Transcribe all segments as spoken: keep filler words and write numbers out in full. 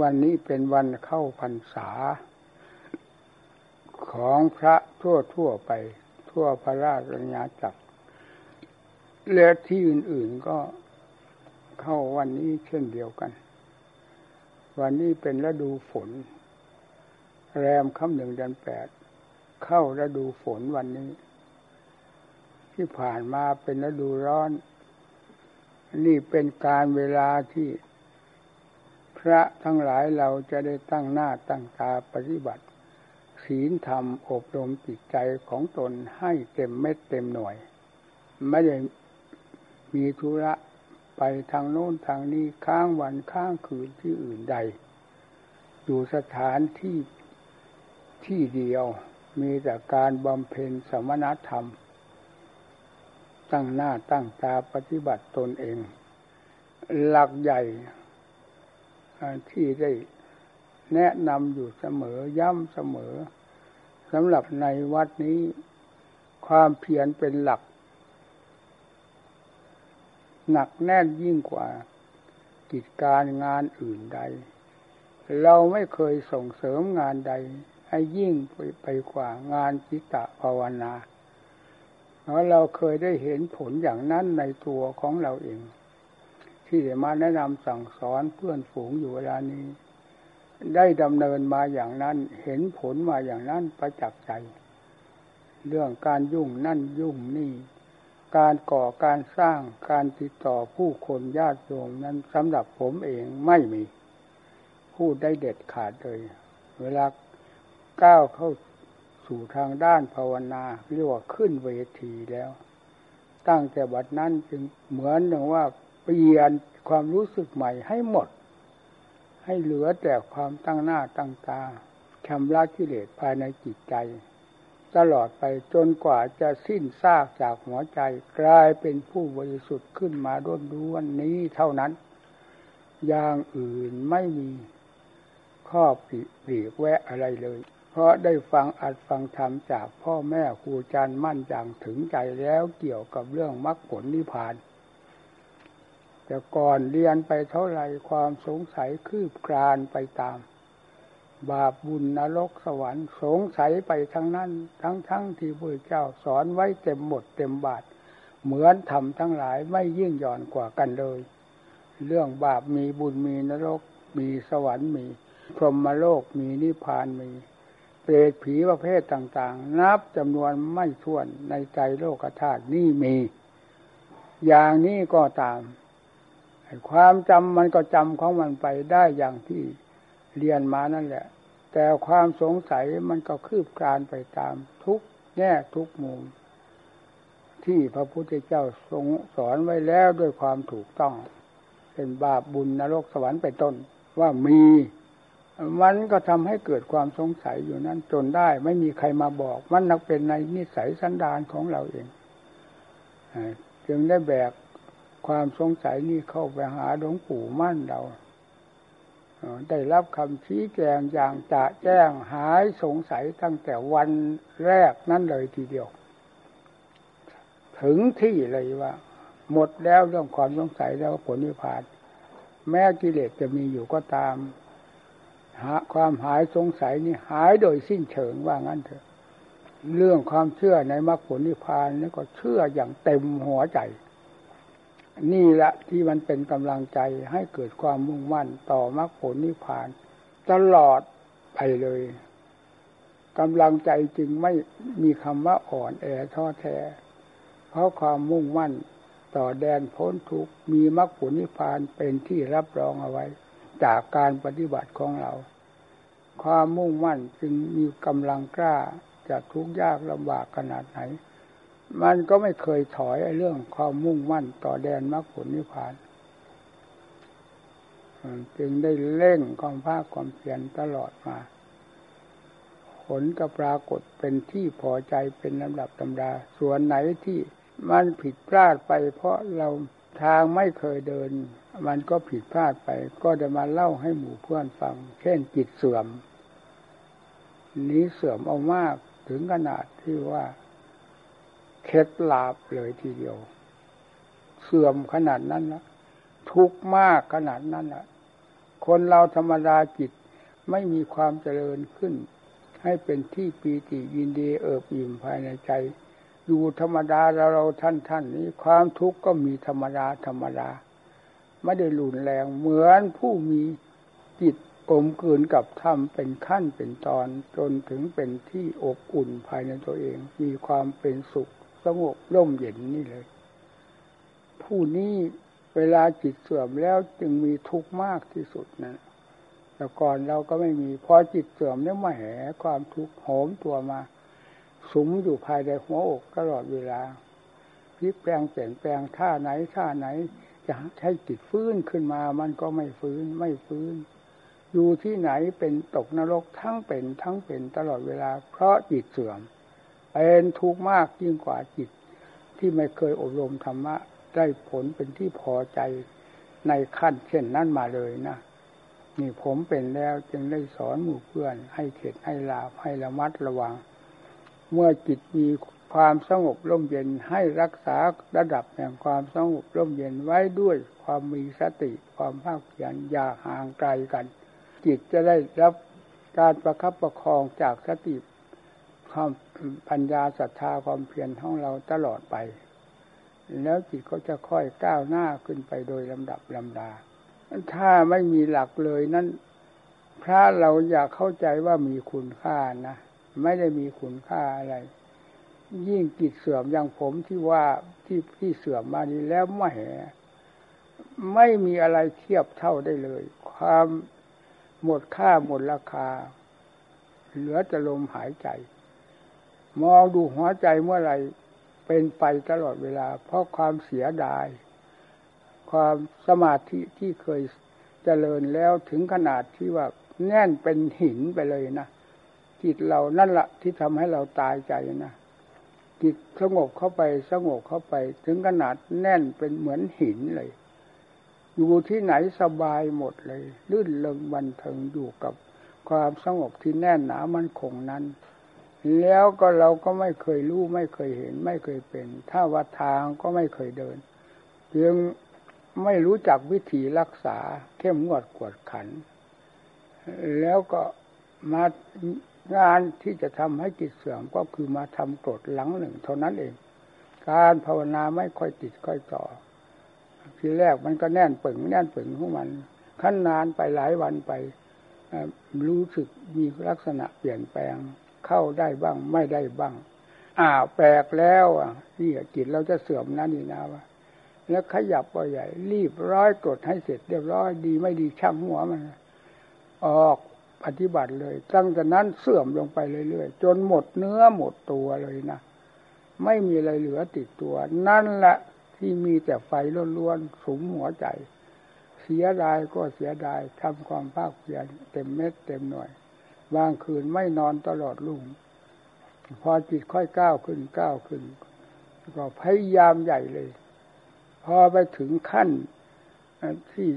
วันนี้เป็นวันเข้าพรรษาของพระทั่วทั่วไปทั่วพระราชอาณาจักรและที่อื่นๆก็เข้าวันนี้เช่นเดียวกันวันนี้เป็นฤดูฝนแรมค่ำหนึ่งเดือนแปดเข้าฤดูฝนวันนี้ที่ผ่านมาเป็นฤดูร้อนนี่เป็นการเวลาที่พระทั้งหลายเราจะได้ตั้งหน้าตั้งตาปฏิบัติศีลธรรมอบรมจิตใจของตนให้เต็มเม็ดเต็มหน่วยไม่ได้มีธุระไปทางโน้นทางนี้ค้างวันค้างคืนที่อื่นใดอยู่สถานที่ที่เดียวมีแต่การบำเพ็ญสมณธรรมตั้งหน้าตั้งตาปฏิบัติตนเองหลักใหญ่ที่ได้แนะนำอยู่เสมอย้ำเสมอสำหรับในวัดนี้ความเพียรเป็นหลักหนักแน่นยิ่งกว่ากิจการงานอื่นใดเราไม่เคยส่งเสริมงานใดให้ยิ่งไปกว่างานจิตตภาวนาเพราะเราเคยได้เห็นผลอย่างนั้นในตัวของเราเองที่ได้มาแนะนำสั่งสอนเพื่อนฝูงอยู่เวลานี้ได้ดำเนินมาอย่างนั้นเห็นผลมาอย่างนั้นประจักษ์ใจเรื่องการยุ่งนั่นยุ่งนี่การก่อการสร้างการติดต่อผู้คนญาติโยมนั้นสำหรับผมเองไม่มีพูดได้เด็ดขาดเลยเวลาก้าวเข้าสู่ทางด้านภาวนาเรียกว่าขึ้นเวทีแล้วตั้งแต่บัดนั้นจึงเหมือนอย่างว่าเปลี่ยนความรู้สึกใหม่ให้หมดให้เหลือแต่ความตั้งหน้าตั้งตาชำระกิเลสภายในจิตใจตลอดไปจนกว่าจะสิ้นซากจากหัวใจกลายเป็นผู้บริสุทธิ์ขึ้นมาด้วนด้วนนี้เท่านั้นอย่างอื่นไม่มีข้อปลีกแวะอะไรเลยเพราะได้ฟังอัดฟังธรรมจากพ่อแม่ครูอาจารย์มั่นอย่างถึงใจแล้วเกี่ยวกับเรื่องมรรคผลนิพพานแต่ก่อนเรียนไปเท่าไหร่ความสงสัยคืบคลานไปตามบาปบุญนรกสวรรค์สงสัยไปทั้งนั้นทั้งๆ ท, ที่พระเจ้าสอนไว้เต็มหมดเต็มบาทเหมือนธรรมทั้งหลายไม่ยิ่งหย่อนกว่ากันเลยเรื่องบาปมีบุญมีนรกมีสวรรค์มีพรหมโลกมีนิพพานมีเปรตผีประเภทต่างๆนับจำนวนไม่ถ้วนในใจโลกธาตุนี่มีอย่างนี้ก็ตามความจำมันก็จำของมันไปได้อย่างที่เรียนมานั่นแหละแต่ความสงสัยมันก็คืบคลานไปตามทุกแง่ทุกมุมที่พระพุทธเจ้าทรงสอนไว้แล้วด้วยความถูกต้องเป็นบาปบุญนรกสวรรค์เป็นต้นว่ามีมันก็ทำให้เกิดความสงสัยอยู่นั้นจนได้ไม่มีใครมาบอกมันนักเป็นในนิสัยสันดานของเราเองจึงได้แบกความสงสัยนี้เข้าไปหาหลวงปู่มั่นเราได้รับคำชี้แจงอย่างจะแจ้งหายสงสัยตั้งแต่วันแรกนั่นเลยทีเดียวถึงที่เลยว่าหมดแล้วเรื่องความสงสัยแล้วผลนิพพานแม้กิเลสจะมีอยู่ก็ตามหาความหายสงสัยนี่หายโดยสิ้นเชิงว่างั้นเถอะเรื่องความเชื่อในมรรคผลนิพพานนี่ก็เชื่ออย่างเต็มหัวใจนี่แหละที่มันเป็นกำลังใจให้เกิดความมุ่งมั่นต่อมรรคผลนิพพานตลอดไปเลยกำลังใจจึงไม่มีคำว่าอ่อนแอท้อแท้เพราะความมุ่งมั่นต่อแดนพ้นทุกข์มีมรรคผลนิพพานเป็นที่รับรองเอาไว้จากการปฏิบัติของเราความมุ่งมั่นจึงมีกำลังกล้าจะทุกข์ยากลำบากขนาดไหนมันก็ไม่เคยถอยไอ้เรื่องความมุ่งมั่นต่อแดนมรรคผลนิพพานจึงได้เร่งความภาคความเพียรตลอดมาผลก็ปรากฏเป็นที่พอใจเป็นลำดับตำราส่วนไหนที่มันผิดพลาดไปเพราะเราทางไม่เคยเดินมันก็ผิดพลาดไปก็จะมาเล่าให้หมู่เพื่อนฟังเช่นจิตเสื่อมนี้เสื่อมเอามากถึงขนาดที่ว่าเคล็ดลาบเลยทีเดียวเสื่อมขนาดนั้นละทุกข์มากขนาดนั้นละ คนเราธรรมดาจิตไม่มีความเจริญขึ้นให้เป็นที่ปีติยินดีเอิบอิ่มภายในใจอยู่ธรรมดาเราเราท่านท่านนี้ความทุกข์ก็มีธรรมดาธรรมดาไม่ได้รุนแรงเหมือนผู้มีจิตกลมกลืนกับธรรมเป็นขั้นเป็นตอนจนถึงเป็นที่อบอุ่นภายในตัวเองมีความเป็นสุขสงบร่มเย็นนี่เลยผู้นี้เวลาจิตเสื่อมแล้วจึงมีทุกข์มากที่สุดนะแต่ก่อนเราก็ไม่มีพอจิตเสื่อมแล้วมาแห่ความทุกข์โหมตัวมาสุมอยู่ภายในหัวอกตลอดเวลาพลิกแปลงเปลี่ยนแปลงท่าไหนท่าไหนจะให้จิตฟื้นขึ้นมามันก็ไม่ฟื้นไม่ฟื้นอยู่ที่ไหนเป็นตกนรกทั้งเป็นทั้งเป็นตลอดเวลาเพราะจิตเสื่อมเป็นทุกข์มากยิ่งกว่าจิตที่ไม่เคยอบรมธรรมะได้ผลเป็นที่พอใจในขั้นเช่นนั้นมาเลยนะนี่ผมเป็นแล้วจึงได้สอนหมู่เพื่อนให้เข็ดให้ลาภให้ระมัดระวังเมื่อจิตมีความสงบร่มเย็นให้รักษาระดับแห่งความสงบร่มเย็นไว้ด้วยความมีสติความภาคเพียรอย่าห่างไกลกันจิตจะได้รับการประคับประคองจากสติความปัญญาศรัทธาความเพียรของเราตลอดไปแล้วจิตก็จะค่อยก้าวหน้าขึ้นไปโดยลำดับลำดาถ้าไม่มีหลักเลยนั้นพระเราอยากเข้าใจว่ามีคุณค่านะไม่ได้มีคุณค่าอะไรยิ่งจิตเสื่อมอย่างผมที่ว่าที่ที่เสื่อมมานี้แล้วไม่แห่ไม่มีอะไรเทียบเท่าได้เลยความหมดค่าหมดราคาเหลือแต่ลมหายใจมองดูหัวใจเมื่อไหร่เป็นไปตลอดเวลาเพราะความเสียดายความสมาธิที่เคยเจริญแล้วถึงขนาดที่ว่าแน่นเป็นหินไปเลยนะจิตเรานั่นแหละที่ทำให้เราตายใจนะจิตสงบเข้าไปสงบเข้าไปถึงขนาดแน่นเป็นเหมือนหินเลยอยู่ที่ไหนสบายหมดเลยลื่นเริงบันเทิงอยู่กับความสงบที่แน่นหนามั่นคงนั้นแล้วก็เราก็ไม่เคยรู้ไม่เคยเห็นไม่เคยเป็นถ้าว่าทางก็ไม่เคยเดินยังไม่รู้จักวิธีรักษาเข้มงวดกวดขันแล้วก็มางานที่จะทำให้จิตเสื่อมก็คือมาทำกรดหลังหนึ่งเท่านั้นเองการภาวนาไม่ค่อยติดค่อยต่อทีแรกมันก็แน่นปึงแน่นปึงของมันขั้นนานไปหลายวันไปรู้สึกมีลักษณะเปลี่ยนแปลงเข้าได้บ้างไม่ได้บ้างอ้าวแปลกแล้วอ่ะนี่จิตเราจะเสื่อมนะนี่นะวะแล้วขยับไปใหญ่รีบร้อยกดให้เสร็จเรียบร้อยดีไม่ดีช่างหัวมันออกปฏิบัติเลยตั้งแต่นั้นเสื่อมลงไปเรื่อยๆจนหมดเนื้อหมดตัวเลยนะไม่มีอะไรเหลือติดตัวนั่นแหละที่มีแต่ไฟล้วนๆสุมหัวใจเสียดายก็เสียดายทำความภาคเพียรเต็มเม็ดเต็มหน่วยบางคืนไม่นอนตลอดรุ่งพอจิตค่อยก้าวขึ้นก้าวขึ้นก็พยายามใหญ่เลยพอไปถึงขั้นที่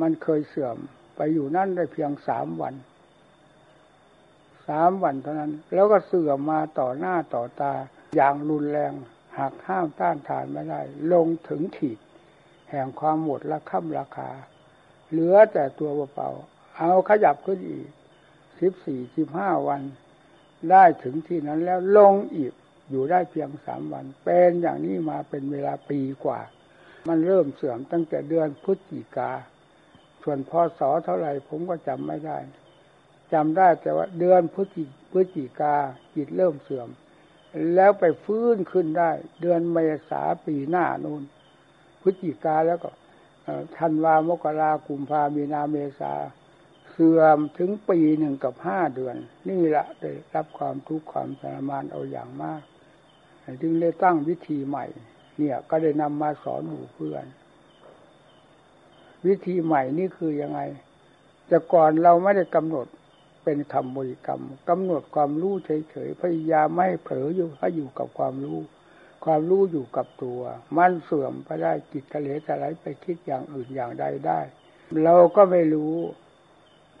มันเคยเสื่อมไปอยู่นั่นได้เพียงสามวันสามวันเท่านั้นแล้วก็เสื่อมมาต่อหน้าต่อตาอย่างรุนแรงหักห้ามต้านทานไม่ได้ลงถึงขีดแห่งความหมดละค่ำราคาเหลือแต่ตัวเปล่าเอาขยับขึ้นอีกสิบสี่สิบห้าวันได้ถึงที่นั้นแล้วลงอีกอยู่ได้เพียงสามวันเป็นอย่างนี้มาเป็นเวลาปีกว่ามันเริ่มเสื่อมตั้งแต่เดือนพฤศจิกาส่วนพศเท่าไหร่ผมก็จำไม่ได้จำได้แต่ว่าเดือนพฤศจิกาจิตเริ่มเสื่อมแล้วไปฟื้นขึ้นได้เดือนเมษาปีหน้านู่นพฤศจิกาแล้วก็ธันวามกรากุมภามีนาเมษาเสื่อมถึงปีหนึ่งกับห้าเดือนนี่แหละได้รับความทุกข์ความทรมานเอาอย่างมากจึงได้ตั้งวิธีใหม่เนี่ยก็ได้นำมาสอนหมู่เพื่อนวิธีใหม่นี่คือยังไงแต่ก่อนเราไม่ได้กำหนดเป็นคำบริกรรมกำหนดความรู้เฉยๆพยายามไม่เผลออยู่ให้อยู่กับความรู้ความรู้อยู่กับตัวมันเสื่อมไปได้จิตทะเลทลายไปคิดอย่างอื่นอย่างใดได้เราก็ไม่รู้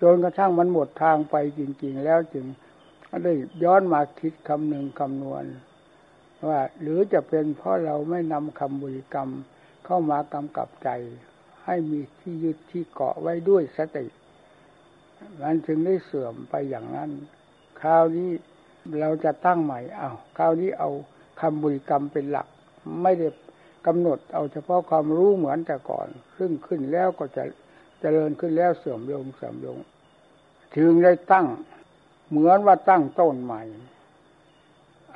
จนกระทั่งมันหมดทางไปจริงๆแล้วจึงได้ย้อนมาคิดคำนึงคำนวณว่าหรือจะเป็นเพราะเราไม่นำคำบริกรรมเข้ามากำกับใจ ให้มีที่ยึดที่เกาะไว้ด้วยสติมันจึงได้เสื่อมไปอย่างนั้นคราวนี้เราจะตั้งใหม่เอาคราวนี้เอาคำบริกรรมเป็นหลักไม่ได้กำหนดเอาเฉพาะความรู้เหมือนแต่ก่อนซึ่งขึ้นแล้วก็จะเจริญขึ้นแล้วเสื่อมลงเสื่อมลงถึงได้ตั้งเหมือนว่าตั้งต้นใหม่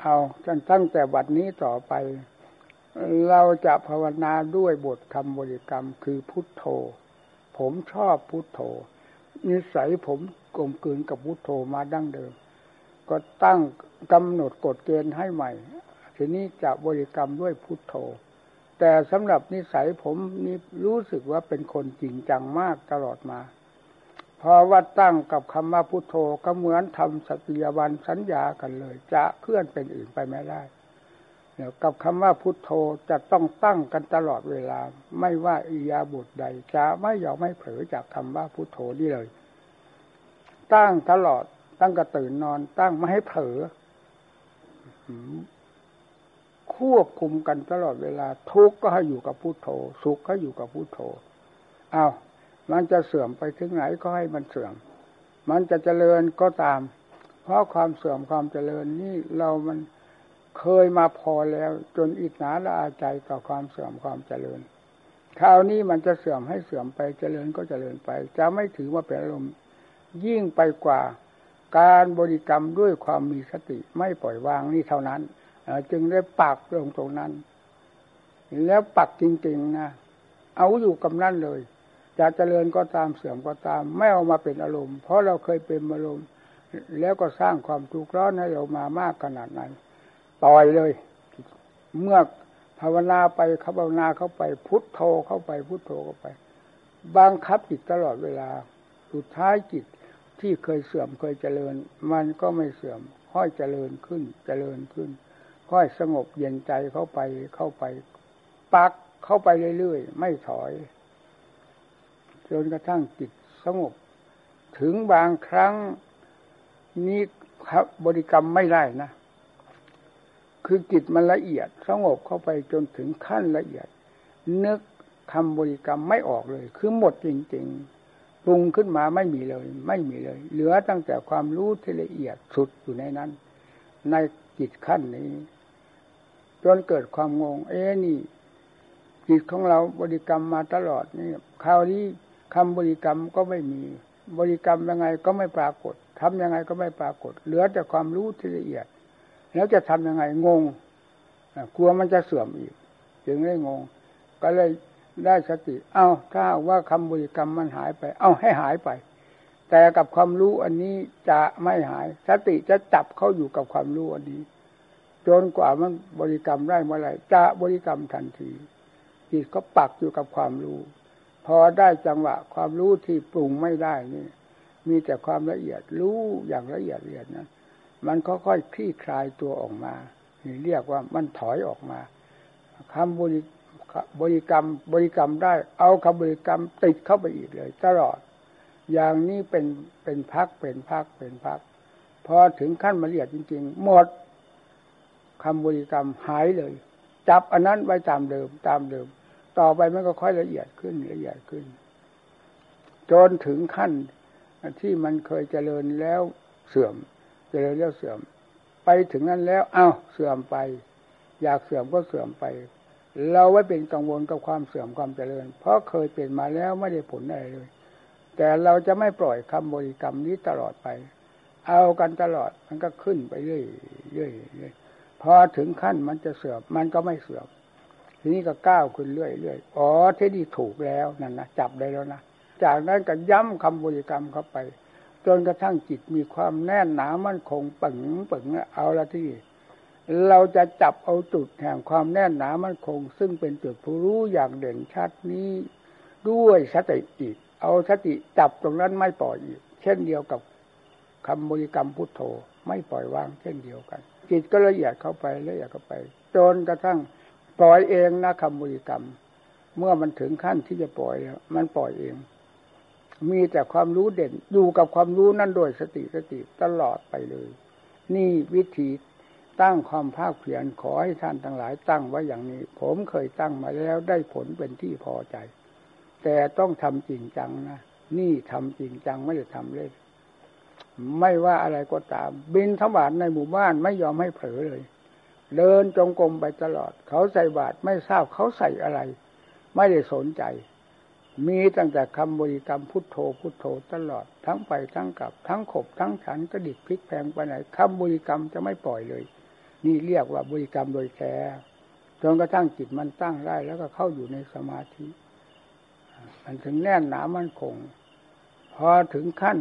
เอาจนตั้งแต่บัดนี้ต่อไปเราจะภาวนาด้วยบทคำบริกรรมคือพุทโธผมชอบพุทโธนิสัยผมกลมกลืนกับพุทโธมาดั้งเดิมก็ตั้งกำหนดกฎเกณฑ์ให้ใหม่ทีนี้จะบริกรรมด้วยพุทโธแต่สำหรับนิสัยผมนี่รู้สึกว่าเป็นคนจริงจังมากตลอดมาพอว่าตั้งกับคำว่าพุทโธก็เหมือนทำสัตยาบันสัญญากันเลยจะเคลื่อนเป็นอื่นไปไม่ได้แล้วกับคำว่าพุทโธจะต้องตั้งกันตลอดเวลาไม่ว่าอิริยาบถใดจะไม่ยอมไม่เผลอจากคำว่าพุทโธนี่เลยตั้งตลอดตั้งกระตื่นนอนตั้งไม่ให้เผลอควบคุมกันตลอดเวลาทุกข์ก็ให้อยู่กับพุทโธสุขก็อยู่กับพุทโธอ้าวมันจะเสื่อมไปถึงไหนก็ให้มันเสื่อมมันจะเจริญก็ตามเพราะความเสื่อมความเจริญนี่เรามันเคยมาพอแล้วจนอิจฉาละอาใจต่อความเสื่อมความเจริญคราวนี้มันจะเสื่อมให้เสื่อมไปเจริญก็เจริญไปจะไม่ถือว่าเป็นอารมณ์ยิ่งไปกว่าการบริกรรมด้วยความมีสติไม่ปล่อยวางนี่เท่านั้นจึงได้ปักลงตรงนั้นแล้วปักจริงๆนะเอาอยู่กับนั่นเลยจะเจริญก็ตามเสื่อมก็ตามไม่เอามาเป็นอารมณ์เพราะเราเคยเป็นอารมณ์แล้วก็สร้างความทุกข์ร้อนให้เรามามากขนาดไหนปล่อยเลยเมื่อภาวนาไปภาวนาเข้าไปพุทโธเข้าไปพุทโธเข้าไปบังคับจิตตลอดเวลาสุดท้ายจิตที่เคยเสื่อมเคยเจริญมันก็ไม่เสื่อมค่อยเจริญขึ้นเจริญขึ้นค่อยสงบเย็นใจเข้าไปเข้าไปปักเข้าไปเรื่อยๆไม่ถอยจนกระทั่งจิตสงบถึงบางครั้งนี้ครับบริกรรมไม่ได้นะคือจิตมันละเอียดสงบเข้าไปจนถึงขั้นละเอียดนึกคำบริกรรมไม่ออกเลยคือหมดจริงๆปรุงขึ้นมาไม่มีเลยไม่มีเลยเหลือตั้งแต่ความรู้ที่ละเอียดสุดอยู่ในนั้นในจิตขั้นนี้จนเกิดความงงเอ๊ะนี่จิตของเราบริกรรมมาตลอดนี่คราวนี้คำบริกรรมก็ไม่มีบริกรรมยังไงก็ไม่ปรากฏทำยังไงก็ไม่ปรากฏเหลือแต่ความรู้ที่ละเอียดแล้วจะทำยังไงงงกลัวมันจะเสื่อมอีกจึงได้งงก็เลยได้สติเอ้าถ้าว่าคำบริกรรมมันหายไปเอ้าให้หายไปแต่กับความรู้อันนี้จะไม่หายสติจะจับเข้าอยู่กับความรู้อันนี้จนกว่ามันบริกรรมได้เมื่อไหร่จะบริกรรมทันทีจิตก็ปักอยู่กับความรู้พอได้จังหวะความรู้ที่ปรุงไม่ได้นี่มีแต่ความละเอียดรู้อย่างละเอียดเอียดนะมันค่อยๆคลี่คลายตัวออกมาเรียกว่ามันถอยออกมาคำบริบริกรรมบริกรรมได้เอาคำบริกรรมติดเข้าไปอีกเลยตลอดอย่างนี้เป็นเป็นพักเป็นพักเป็นพักพอถึงขั้นละเอียดจริงๆหมดคำบริกรรมหายเลยจับอันนั้นไว้ตามเดิมตามเดิมต่อไปมันก็ค่อยละเอียดขึ้นละเอียดขึ้นจนถึงขั้นที่มันเคยเจริญแล้วเสื่อมเจริญแล้วเสื่อมไปถึงนั้นแล้วอ้าวเสื่อมไปอยากเสื่อมก็เสื่อมไปเราไม่เป็นกังวลกับความเสื่อมความเจริญเพราะเคยเป็นมาแล้วไม่ได้ผลอะไรเลยแต่เราจะไม่ปล่อยคำบริกรรมนี้ตลอดไปเอากันตลอดมันก็ขึ้นไปเรื่อยเรื่อยเรื่อยพอถึงขั้นมันจะเสื่อมมันก็ไม่เสื่อมทีนี้ก็ก้าวขึ้นเรื่อยเรื่อยอ๋อที่นี่ถูกแล้วนั่นนะจับได้แล้วนะจากนั้นก็ย้ำคำบริกรรมเข้าไปจนกระทั่งจิตมีความแน่นหนามั่นคงปึ๋งปึ๋งเอาละที่เราจะจับเอาจุดแห่งความแน่นหนามั่นคงซึ่งเป็นจุดผู้รู้อย่างเด่นชัดนี้ด้วยสติอีกเอาสติจับตรงนั้นไม่ปล่อยอีกเช่นเดียวกับคำบริกรรมพุทโธไม่ปล่อยวางเช่นเดียวกันจิตก็ละเอียดเข้าไปละเอียดเข้าไปจนกระทั่งปล่อยเองนะคำบริกรรมเมื่อมันถึงขั้นที่จะปล่อยแล้วมันปล่อยเองมีแต่ความรู้เด่นอยู่กับความรู้นั่นโดยสติสติตลอดไปเลยนี่วิธีตั้งความภาคเพียรขอให้ท่านทั้งหลายตั้งไว้อย่างนี้ผมเคยตั้งมาแล้วได้ผลเป็นที่พอใจ แต่ต้องทำจริงจังนะนี่ทำจริงจังไม่ได้ทำเล่นไม่ว่าอะไรก็ตามบิณฑบาตในหมู่บ้านไม่ยอมให้เผลอเลยเดินจงกรมไปตลอดเขาใส่บาตรไม่ทราบเขาใส่อะไรไม่ได้สนใจมีตั้งแต่คำบริกรรมพุทโธพุทโธตลอดทั้งไปทั้งกลับทั้งขบทั้งฉันกระดิกพลิกแพงไปไหนคำบริกรรมจะไม่ปล่อยเลยนี่เรียกว่าบริกรรมโดยแท้จนกระทั่งจิตมันตั้งได้แล้วก็เข้าอยู่ในสมาธิมันถึงแน่นหนามั่นคงพอถึงขั้น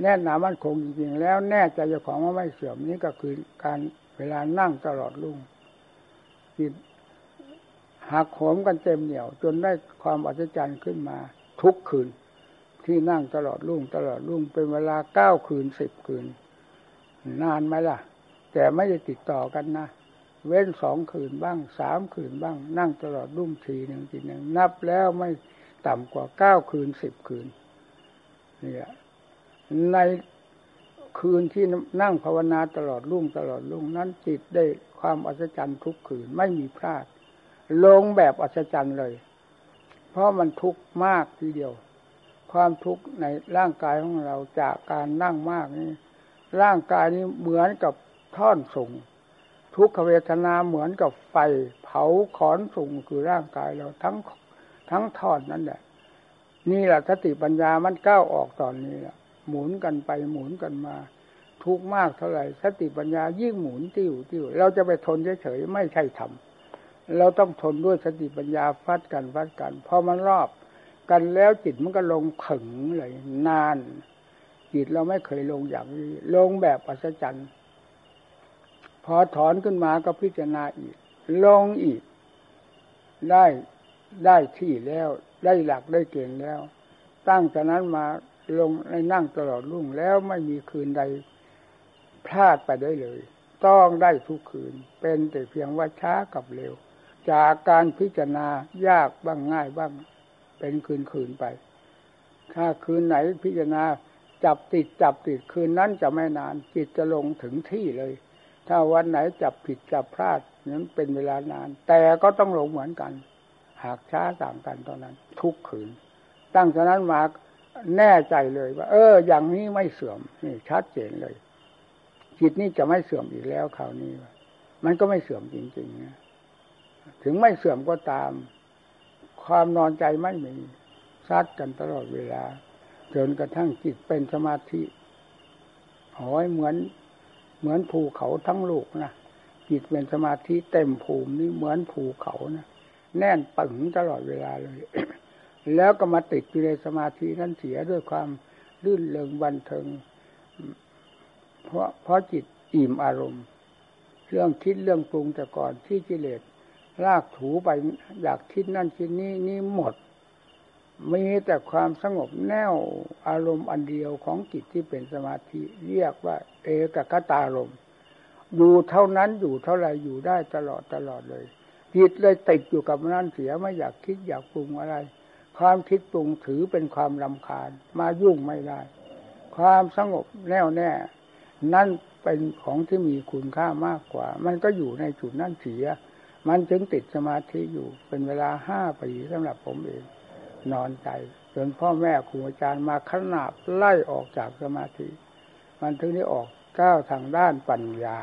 แน่นหนามั่นคงจริงๆแล้วแน่ใจเจ้าของว่าไม่เสื่อมนี่ก็คือการเวลานั่งตลอดรุ่งจิตหักโหมกันเต็มเหนี่ยวจนได้ความอัศจรรย์ขึ้นมาทุกคืนที่นั่งตลอดรุ่งตลอดรุ่งเป็นเวลาเก้าคืนสิบคืนนานไหมล่ะแต่ไม่ได้ติดต่อกันนะเว้นสองคืนบ้างสามคืนบ้างนั่งตลอดรุ่งทีหนึ่งทีหนึ่งนับแล้วไม่ต่ำกว่าเก้าคืนสิบคืนเนี่ยในคืนที่นั่งภาวนาตลอดรุ่งตลอดรุ่งนั้นจิตได้ความอัศจรรย์ทุกคืนไม่มีพลาดลงแบบอัศจรรย์เลยเพราะมันทุกข์มากทีเดียวความทุกข์ในร่างกายของเราจากการนั่งมากนี่ร่างกายนี้เหมือนกับท่อนสูงทุกขเวทนาเหมือนกับไฟเผาขอนสูงคือร่างกายเราทั้งทั้งท่อนนั้นแหละนี่แหละสติปัญญามันก้าวออกตอนนี้แหละหมุนกันไปหมุนกันมาทุกข์มากเท่าไหร่สติปัญญายิ่งหมุนติ้วติ้วเราจะไปทนเฉยๆไม่ใช่ทำเราต้องทนด้วยสติปัญญาฟัดกันฟัดกันพอมันรอบกันแล้วจิตมันก็ลงขึงเลยนานจิตเราไม่เคยลงอย่างนี้ลงแบบอัศจรรย์พอถอนขึ้นมาก็พิจารณาอีกลงอีกได้ได้ที่แล้วได้หลักได้เกณฑ์แล้วตั้งแต่นั้นมาลงในนั่งตลอดรุ่งแล้วไม่มีคืนใดพลาดไปได้เลยต้องได้ทุกคืนเป็นแต่เพียงว่าช้ากับเร็วจากการพิจารณายากบ้างง่ายบ้างเป็นคืนคืนไปถ้าคืนไหนพิจารณาจับติดจับติดคืนนั้นจะไม่นานจิตจะลงถึงที่เลยถ้าวันไหนจับผิดจับพลาดนั้นเป็นเวลานานแต่ก็ต้องลงเหมือนกันหากช้าต่างกันตอนนั้นทุกคืนตั้งแต่นั้นมาแน่ใจเลยว่าเอออย่างนี้ไม่เสื่อมนี่ชัดเจนเลยจิตนี่จะไม่เสื่อมอีกแล้วคราวนี้มันก็ไม่เสื่อมจริงๆนะถึงไม่เสื่อมก็ตามความนอนใจไม่มีซัดกันตลอดเวลาจนกระทั่งจิตเป็นสมาธิโอ้ยเหมือนเหมือนภูเขาทั้งลูกนะจิตเป็นสมาธิเต็มภูมินี่เหมือนภูเขานะแน่นปึงตลอดเวลาเลย แล้วก็มาติดอยู่ในสมาธินั้นเสียด้วยความลื่นเริงบันเทิงเพราะเพราะจิตอิ่มอารมณ์เรื่องคิดเรื่องปรุงแต่ก่อนที่กิเลสลากถูไปอยากคิดนั่นคิดนี้นี่หมดมีแต่ความสงบแน่วอารมณ์อันเดียวของจิตที่เป็นสมาธิเรียกว่าเอกคตารมณ์อยู่เท่านั้นอยู่เท่าไรอยู่ได้ตลอดตลอดเลยจิตเลยติดอยู่กับนั่นเสียไม่อยากคิดอยากปรุงอะไรความคิดปรุงถือเป็นความรำคาญมายุ่งไม่ได้ความสงบแน่วแน่นั่นเป็นของที่มีคุณค่ามากกว่ามันก็อยู่ในจุดนั่นเสียมันจึงติดสมาธิอยู่เป็นเวลาห้าปีสำหรับผมเองนอนใจจนพ่อแม่ครูอาจารย์มาขนาบไล่ออกจากสมาธิมันถึงได้ออกก้าวทางด้านปัญญา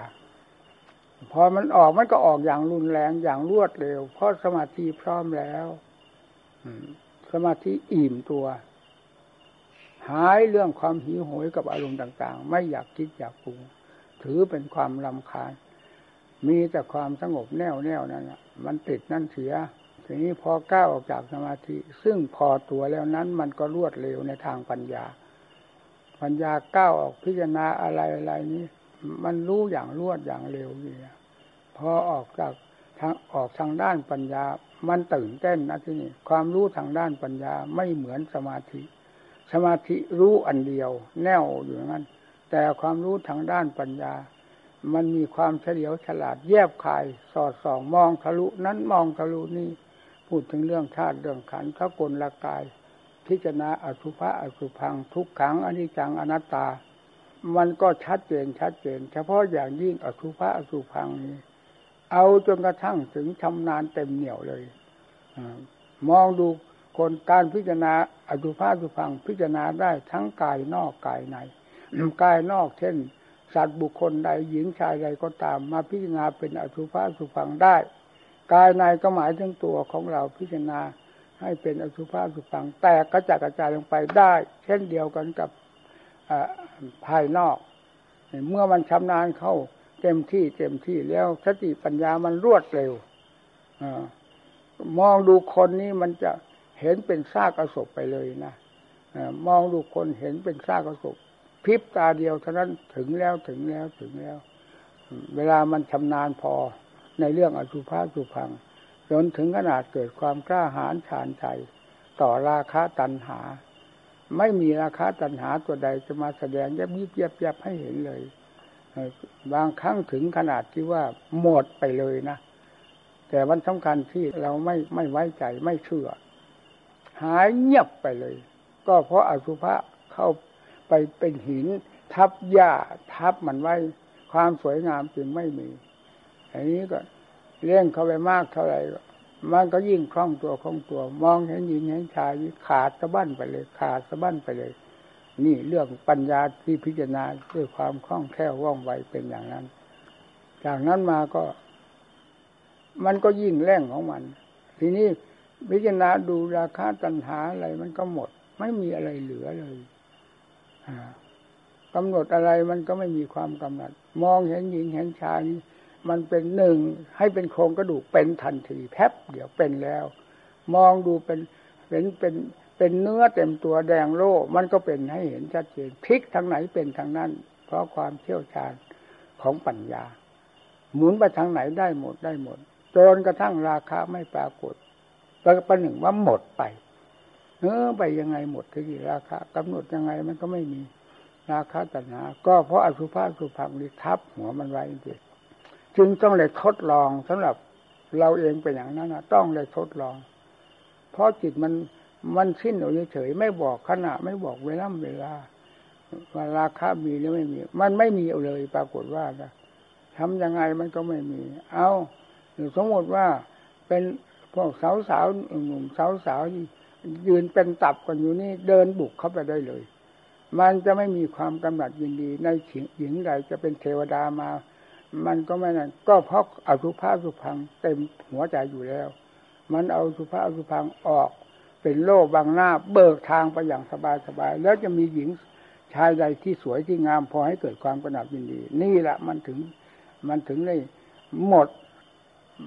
พอมันออกมันก็ออกอย่างรุนแรงอย่างรวดเร็วเพราะสมาธิพร้อมแล้วสมาธิอิ่มตัวหายเรื่องความหิวโหยกับอารมณ์ต่างๆไม่อยากคิดอยากปรุงถือเป็นความรำคาญมีแต่ความสงบแน่วแน่นั่นน่ะมันติดนั่นเสียทีนี้พอก้าวออกจากสมาธิซึ่งพอตัวแล้วนั้นมันก็รวดเร็วในทางปัญญาปัญญาก้าวออกพิจารณาอะไรอะไรนี้มันรู้อย่างรวดอย่างเร็วนี่พอออกจากทางออกทางด้านปัญญามันตื่นเต้นนะที่นี่ความรู้ทางด้านปัญญาไม่เหมือนสมาธิสมาธิรู้อันเดียวแน่วอยู่งั้นแต่ความรู้ทางด้านปัญญามันมีความเฉลียวฉลาดแยบคายสอดส่องมองทะลุนั้นมองทะลุนี่พูดถึงเรื่องธาตุเรื่องขันธ์ขกลกายพิจารณาอสุภะอสุภังทุกขังอนิจจังอนัตตามันก็ชัดเจนชัดเจนเฉพาะอย่างยิ่งอสุภะอสุภังนี้เอาจนกระทั่งถึงชำนาญเต็มเหนี่ยวเลยมองดู คนการพิจารณาอสุภะอสุภังพิจารณาได้ทั้งกายนอกกายใน กายนอกเช่นสัตว์บุคคลใดหญิงชายใดก็ตามมาพิจารณาเป็นอสุภะอสุภังได้กายในก็หมายถึงตัวของเราพิจารณาให้เป็นอสุภะอสุภังแตกกระจัดกระจายลงไปได้เช่นเดียวกันกับภายนอกเมื่อมันชำนาญเข้าเต็มที่เต็มที่แล้วสติปัญญามันรวดเร็วมองดูคนนี้มันจะเห็นเป็นซากอศพไปเลยนะมองดูคนเห็นเป็นซากอศพพริบตาเดียวเท่านั้นถึงแล้วถึงแล้วถึงแล้วเวลามันชำนาญพอในเรื่องอสุภะอสุภังจนถึงขนาดเกิดความกล้าหาญชาญใจต่อราคะตัณหาไม่มีราคะตัณหาตัวใดจะมาแสดงยับยิบยับยับให้เห็นเลยบางครั้งถึงขนาดที่ว่าหมดไปเลยนะแต่วันสำคัญที่เราไม่ไม่ไว้ใจไม่เชื่อหายเงียบไปเลยก็เพราะอสุภะเข้าไปเป็นหินทับหญ้าทับมันไว้ความสวยงามจึงไม่มีอันนี้ก็เล่นเข้าไปมากเท่าไหร่มันก็ยิ่งคล่องตัวคล่องตัวมองเห็นหญิงเห็นชายขาดสะบั้นไปเลยขาดสะบั้นไปเลยนี่เรื่องปัญญาที่พิจารณาด้วยความคล่องแคล่วว่องไวเป็นอย่างนั้นจากนั้นมาก็มันก็ยิ่งแรงของมันทีนี้พิจารณาดูราคะตัณหาอะไรมันก็หมดไม่มีอะไรเหลือเลยกำหนดอะไรมันก็ไม่มีความกำหนัดมองเห็นหญิงเห็นชายมันเป็นหนึ่งให้เป็นโครงกระดูกเป็นทันทีแป๊บเดี๋ยวเป็นแล้วมองดูเป็นเห็นเป็นเป็นเนื้อเต็มตัวแดงโล่มันก็เป็นให้เห็นชัดเจนพลิกทางไหนเป็นทางนั้นเพราะความเชี่ยวชาญของปัญญาหมุนไปทางไหนได้หมดได้หมดจนกระทั่งราคาไม่ปรากฏแต่ประหนึ่งว่าหมดไปเออไปยังไงหมดที่ราคากำหนดยังไงมันก็ไม่มีราคาตัณหาก็เพราะอสุภะอสุภังนี่ทับหัวมันไว้เองจึงต้องเลยทดลองสำหรับเราเองเป็นอย่างนั้นนะต้องเลยทดลองเพราะจิตมันมันสิ้นอยู่เฉยๆไม่บอกขณะไม่บอกเวลาเวลาว่าราคามีหรือไม่มีมันไม่มีเอาเลยปรากฏว่านะทำยังไงมันก็ไม่มีเอาสมมติว่าเป็นพวกสาวสาวหนุ่มสาวสาวยืนเป็นตับกันอยู่นี่เดินบุกเข้าไปได้เลยมันจะไม่มีความกำหนัดยินดีในหญิงใดจะเป็นเทวดามามันก็ไม่นั่นก็เพราะอสุภะอสุภังเต็มหัวใจอยู่แล้วมันเอาอสุภะอสุภังออกเป็นโล่บังหน้าเบิกทางไปอย่างสบายสบายแล้วจะมีหญิงชายใดที่สวยที่งามพอให้เกิดความกำหนัดยินดีนี่แหละมันถึงมันถึงได้หมด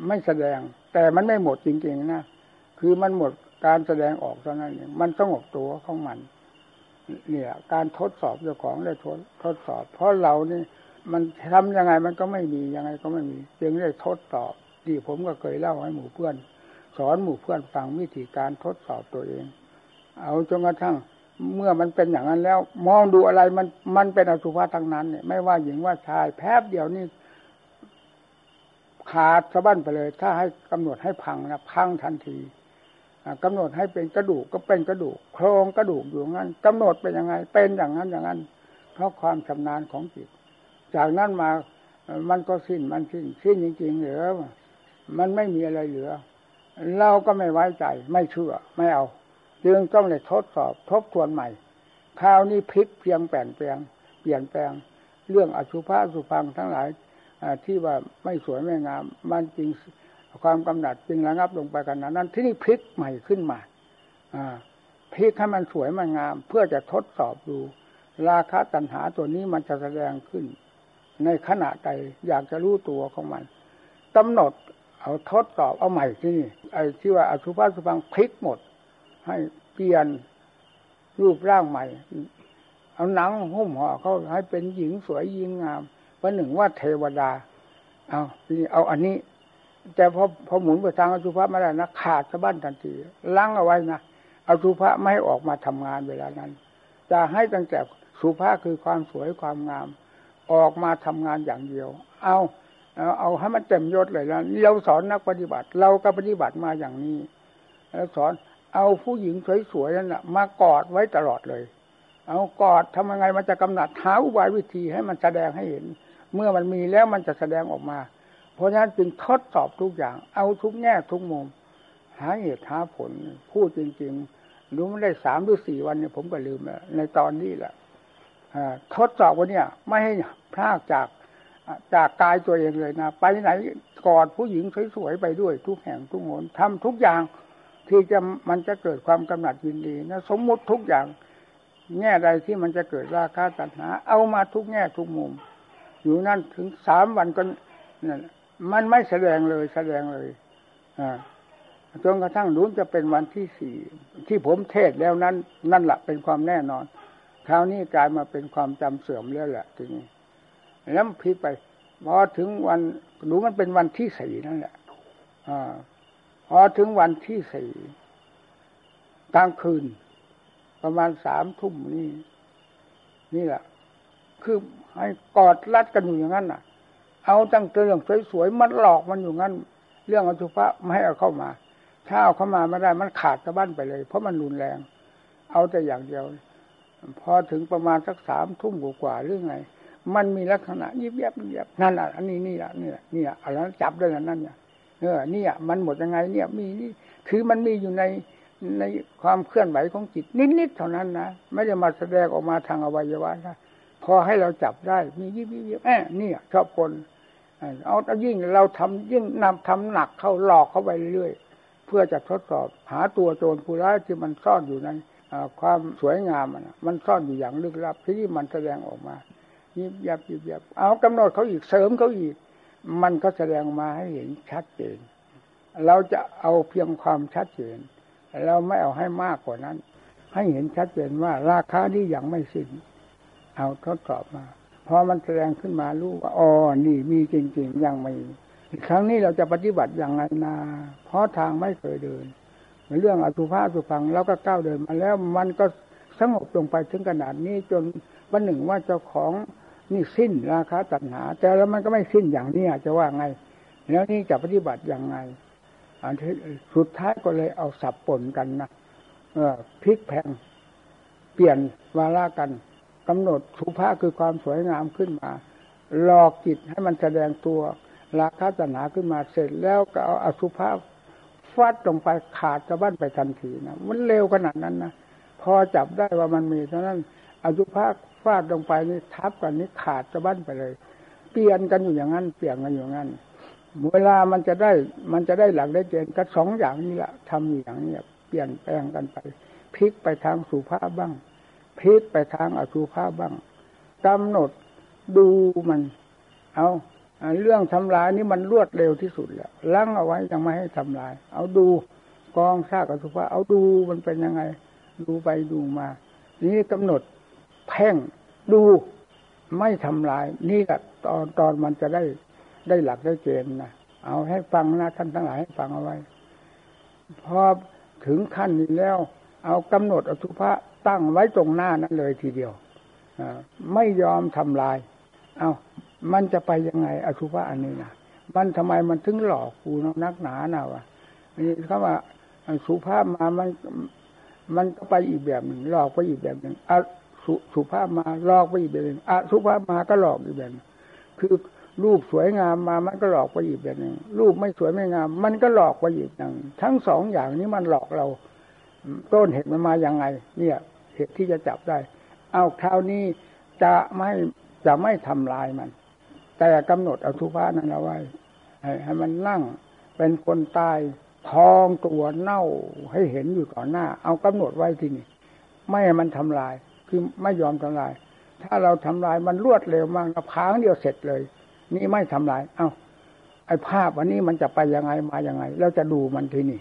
ไม่แสดงแต่มันไม่หมดจริงๆนะคือมันหมดการแสดงออกเท่านั้นเองมันสงบตัวของมันเนี่ยการทดสอบเจ้าของได้ทดทดสอบเพราะเรานี่มันทำยังไงมันก็ไม่มียังไงก็ไม่มีจึงได้ทดสอบที่ผมก็เคยเล่าให้หมู่เพื่อนสอนหมู่เพื่อนฟังวิธีการทดสอบตัวเองเอาจนกระทั่งเมื่อมันเป็นอย่างนั้นแล้วมองดูอะไรมันมันเป็นอสุภะทั้งนั้นเนี่ยไม่ว่าหญิงว่าชายแป๊บเดียวนี่ขาดสะบั้นไปเลยถ้าให้กำหนดให้พังนะพังทันทีกำหนดให้เป็นกระดูกก็เป็นกระดูกโครงกระดูกอยู่งั้นกำหนดเป็นยังไงเป็นอย่างนั้นอย่างนั้นเพราะความชำนาญของจิตจากนั้นมามันก็สิ้นมันสิ้นสิ้นจริงๆเหลือมันไม่มีอะไรเหลือเราก็ไม่ไว้ใจไม่เชื่อไม่เอาจึงต้องเลยทดสอบทบทวนใหม่คราวนี้พลิกเพียงแปลงเปลี่ยนเปลี่ยนแปลงเรื่องอสุภะอสุภังทั้งหลายที่ว่าไม่สวยไม่งามมันจริงความกำหนัดจริงระงับลงไปกันนั้นนั้นที่นี่พลิกใหม่ขึ้นมาพลิกให้มันสวยมันงามเพื่อจะทดสอบดูราคะตัณหาตัวนี้มันจะแสดงขึ้นในขณะใดอยากจะรู้ตัวของมันกำหนดเอาทดสอบเอาใหม่ที่นี่ไอ้ที่ว่าอสุภะอสุภังพลิกหมดให้เปลี่ยนรูปร่างใหม่เอาหนังหุ้มห่อเขาให้เป็นหญิงสวยหญิงงามประหนึ่งว่าเทวดาเอานี่เอาอันนี้แต่พอพอหมุนไปทางอสุภะมาแล้วนะขาดสะบั้นทันทีลั้งเอาไว้นะอสุภะไม่ให้ออกมาทำงานเวลานั้นจะให้ตั้งแต่สุภะคือความสวยความงามออกมาทำงานอย่างเดียวเอาเอาเอาให้มันเต็มยศเลยนะเราสอนนักปฏิบัติเราก็ปฏิบัติมาอย่างนี้แล้วสอนเอาผู้หญิงสวยๆนั่นนะมากอดไว้ตลอดเลยเอากอดทำยังไงมันจะกำหนัดหาอุบายวิธีให้มันแสดงให้เห็นเมื่อมันมีแล้วมันจะแสดงออกมาเพราะฉะนั้นจึงทดสอบทุกอย่างเอาทุกแง่ทุกมุม หาเหตุหาผลพูดจริงๆรู้ไม่ได้สามหรือสี่วันเนี่ยผมก็ลืมแล้วในตอนนี้แหละทดสอบวันเนี่ยไม่ให้พลาดจากจากกายตัวเองเลยนะไปไหนกอดผู้หญิงสวยๆไปด้วยทุกแห่งทุกหนทำทุกอย่างที่จะมันจะเกิดความกำหนัดยินดีนะสมมุติทุกอย่างแง่ใดที่มันจะเกิดราคะตัณหาเอามาทุกแง่ทุกมุมอยู่นั่นถึงสามวันก็มันไม่แสดงเลยแสดงเลยจนกระทั่งนู้นจะเป็นวันที่สี่ที่ผมเทศแล้วนั้นนั่นแหละเป็นความแน่นอนคราวนี้กลายมาเป็นความจำเสื่อมแล้วแหละทีนี้แล้วพลิกไปพอถึงวันรู้มันเป็นวันที่สี่นั่นแหละพอถึงวันที่สี่กลางคืนประมาณสามทุ่มนี่นี่แหละคือให้กอดรัดกันอยู่อย่างนั้นน่ะเอาตั้งเรื่องสวยๆมันหลอกมันอยู่งั้นเรื่องอสุภะไม่ให้เอาเข้ามาถ้าเอาเข้ามาไม่ได้มันขาดสะบั้นไปเลยเพราะมันรุนแรงเอาแต่อย่างเดียวพอถึงประมาณสักสามทุ่มกว่าๆหรือไงมันมีลักษณะยิบยับยับนั่นอ่ะอันนี้นี่อ่ะนี่อ่ะนี่อ่ะอะไรจับได้แล้วนั่นเนี่ยเออนี่อ่ะมันหมดยังไงเนี่ยมีนี่คือมันมีอยู่ในในความเคลื่อนไหวของจิตนิดๆเท่านั้นนะไม่ได้มาแสดงออกมาทางอวัยวะนะพอให้เราจับได้มียิบยิบยิบแอะนี่อ่ะชอบคนเอาแต่ยิ่งเราทำยิ่งนำทำหนักเข้าหลอกเข้าไปเรื่อยๆเพื่อจะทดสอบหาตัวโจรผู้ร้ายที่มันซ่อนอยู่ในความสวยงามมันซ่อนอยู่อย่างลึกลับที่นี่มันแสดงออกมายิบยับยิบยับเอากำหนดเขาอีกเสริมเขาอีกมันก็แสดงมาให้เห็นชัดเจนเราจะเอาเพียงความชัดเจนเราไม่เอาให้มากกว่านั้นให้เห็นชัดเจนว่าราคานี้ยังไม่สิ้นเอาทดสอบมาพอมันแสดงขึ้นมารู้ว่าอ๋อนี่มีจริงๆยังไม่ครั้งนี้เราจะปฏิบัติอย่างไรนะเพราะทางไม่เคยเดินเรื่องอสุภะอสุภังเราก็ก้าวเดินมาแล้วมันก็สงบลงไปถึงขนาดนี้จนวันหนึ่งว่าเจ้าของนี่สิ้นราคะตัณหาแต่แล้วมันก็ไม่สิ้นอย่างนี้จะว่าไงแล้วนี่จะปฏิบัติอย่างไงอันที่สุดท้ายก็เลยเอาสับปนกันนะเออพลิกแพลงเปลี่ยนวาระกันกำหนดสุภาพคือความสวยงามขึ้นมาหลอกจิตให้มันแสดงตัวราคะตัณหาขึ้นมาเสร็จแล้วก็เอาอสุภาพฟาดลงไปขาดสะบั้นไปทันทีนะมันเร็วขนาดนั้นนะพอจับได้ว่ามันมีเท่านั้นอสุภาพฟาดลงไปนี่ทับกันนี่ขาดสะบั้นไปเลยเปลี่ยนกันอยู่อย่างนั้นเปลี่ยนกันอยู่งั้นเวลามันจะได้มันจะได้หลักได้เจนก็สองอย่างนี้แหละทำอย่างนี้เปลี่ยนแปลงกันไปพลิกไปทางสุภาพบ้างพลิกไปทางอสุภาพบ้างกำหนดดูมันเอาเรื่องทำลายนี่มันรวดเร็วที่สุดแล้วลังเอาไว้ยังไม่ให้ทำลายเอาดูกองซากอสุภะเอาดูมันเป็นยังไงดูไปดูมานี่กำหนดแพ่งดูไม่ทำลายนี่แหละตอนตอนมันจะได้ได้หลักได้เกณฑ์นะเอาให้ฟังนะท่านทั้งหลายให้ฟังเอาไว้พอถึงขั้นนี้แล้วเอากำหนดอสุภะตั้งไว้ตรงหน้านั้นเลยทีเดียวไม่ยอมทำลายเอามันจะไปยังไงอสุภะอันนี้นะมันทำไมมันถึงหลอกกูนักหนาหนาวะนี่เขาว่าอสุภะมามันมันก็ไปอีกแบบหนึ่งหลอกไปอีกแบบหนึ่งอสุภะมาหลอกไปอีกแบบหนึ่งอสุภะมาก็หลอกอีกแบบหนึ่งคือรูปสวยงามมามันก็หลอกไปอีกแบบหนึ่งรูปไม่สวยไม่งามมันก็หลอกไปอีกอย่างทั้งสองอย่างนี้มันหลอกเราต้นเหตุมันมาอย่างไงเนี่ยเหตุที่จะจับได้เอาคราวนี้จะไม่จะไม่ทำลายมันแต่กำหนดอสุภะนั้นเอาไว้ให้มันนั่งเป็นคนตายทองตัวเน่าให้เห็นอยู่ต่อหน้าเอากำหนดไว้ที่นี่ไม่ให้มันทำลายคือไม่ยอมทำลายถ้าเราทำลายมันรวดเร็วมากกระพางเดียวเสร็จเลยนี่ไม่ทำลายเอาไอ้ภาพวันนี้มันจะไปยังไงมายังไงเราจะดูมันที่นี่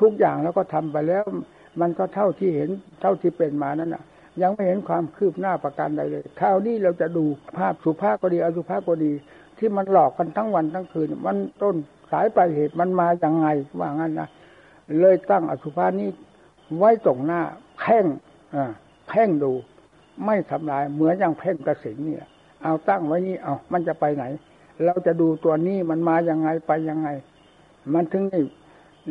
ทุกอย่างแล้วก็ทำไปแล้วมันก็เท่าที่เห็นเท่าที่เป็นมานั่นน่ะยังไม่เห็นความคืบหน้าประการใดเลยคราวนี้เราจะดูภาพสุภาพก็ดีอสุภาพก็ดีที่มันหลอกกันทั้งวันทั้งคืนมันต้นสายปลายเหตุมันมาอย่างไงว่างั้นนะเลยตั้งอสุภานี้ไว้ตรงหน้าแพ่งอ่าแพ่งดูไม่ทำลายเหมือนอย่างเพ่งกระสินเนี่ยเอาตั้งไว้นี่เอามันจะไปไหนเราจะดูตัวนี้มันมาอย่างไงไปยังไงมันถึงได้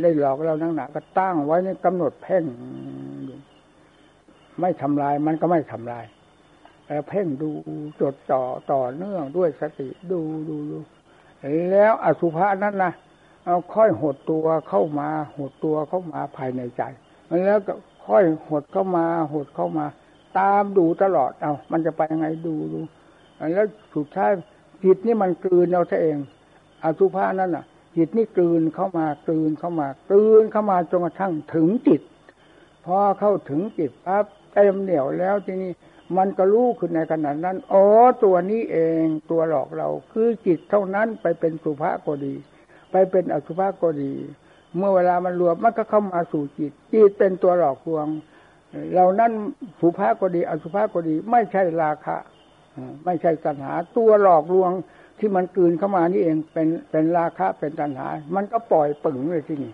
ได้หลอกเรานั่งหนาก็ตั้งไว้ในกำหนดเพ่งไม่ทำลายมันก็ไม่ทำลายแต่เพ่งดูจดจ่อต่อเนื่องด้วยสติดูดูดูแล้วอสุภะนั้นนะ เอาค่อยหดตัวเข้ามาหดตัวเข้ามาภายในใจแล้วก็ค่อยหดเข้ามาหดเข้ามาตามดูตลอดเอามันจะไปยังไงดูดูแล้วสุดท้ายจิตนี่มันกลืนเอาซะเองอสุภะนั่นน่ะจิตนี่กลืนเข้ามากลืนเข้ามากลืนเข้ามาจนกระทั่งถึงจิตพอเข้าถึงจิตปั๊บเต็มเหนี่ยวแล้วทีนี้มันก็รู้ขึ้นในขณะนั้นอ๋อตัวนี้เองตัวหลอกเราคือจิตเท่านั้นไปเป็นสุภะก็ดีไปเป็นอสุภะก็ดีเมื่อเวลามันรวมมันก็เข้ามาสู่จิตจิตเป็นตัวหลอกลวงเหล่านั้นสุภะก็ดีอสุภะก็ดีไม่ใช่ราคะไม่ใช่ตัณหาตัวหลอกลวงที่มันกลืนเข้ามานี่เองเป็นเป็นราคะเป็นตัณหามันก็ปล่อยปึ๋งเลยที่นี่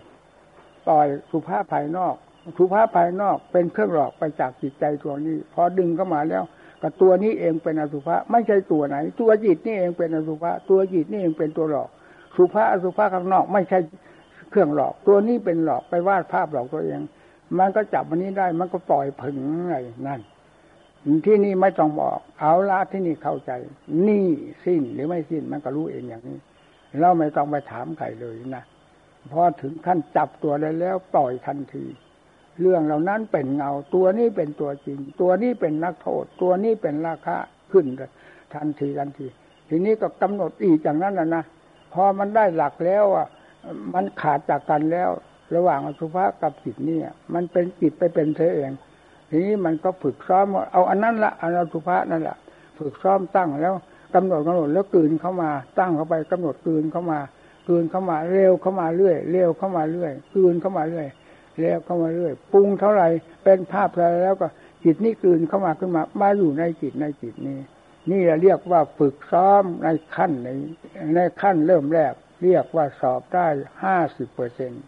ปล่อยสุภะภายนอกสุภาพภายนอกเป็นเครื่องหลอกไปจากจิตใจตัวนี้พอดึงเข้ามาแล้วกับตัวนี้เองเป็นอสุภะไม่ใช่ตัวไหนตัวจิตนี่เองเป็นอสุภะตัวจิตนี่เองเป็นตัวหลอกสุภะอสุภะข้างนอกไม่ใช่เครื่องหลอกตัวนี้เป็นหลอกไปวาดภาพหลอกตัวเองมันก็จับมันนี้ได้มันก็ปล่อยผึ่งอะไรนั่นที่นี่ไม่ต้องบอกเอาละที่นี่เข้าใจนี่สิ้นหรือไม่สิ้นมันก็รู้เองอย่างนี้เราไม่ต้องไปถามใครเลยนะพอถึงขั้นจับตัวได้แล้วปล่อยทันทีเรื่องเหล่านั้นเป็นเงาตัวนี้เป็นตัวจริงตัวนี้เป็นนักโทษตัวนี้เป็นราคะขึ้นทันทีทันทีทีนี้ก็กำหนดอีกอย่างนั้นนะนะพอมันได้หลักแล้วอ่ะมันขาดจากกันแล้วระหว่างอสุภะกับจิตนี่มันเป็นจิตไปเป็นเธอเองทีนี้มันก็ฝึกซ้อมเอาอันนั้นละอันอสุภะนั่นละฝึกซ้อมตั้งแล้วกำหนดกำหนดแล้วกลืนเข้ามาตั้งเข้าไปกำหนดกลืนเข้ามากลืนเข้ามาเร็วเข้ามาเรื่อยเร็วเข้ามาเรื่อยกลืนเข้ามาเรื่อยแล้วเข้ามาเรื่อยปรุงเท่าไหร่เป็นภาพอะไรแล้วก็จิตนี่กลืนเข้ามาขึ้นมามาอยู่ในจิตในจิตนี้นี่เรียกว่าฝึกซ้อมในขั้นในในขั้นเริ่มแรกเรียกว่าสอบได้ ห้าสิบเปอร์เซ็นต์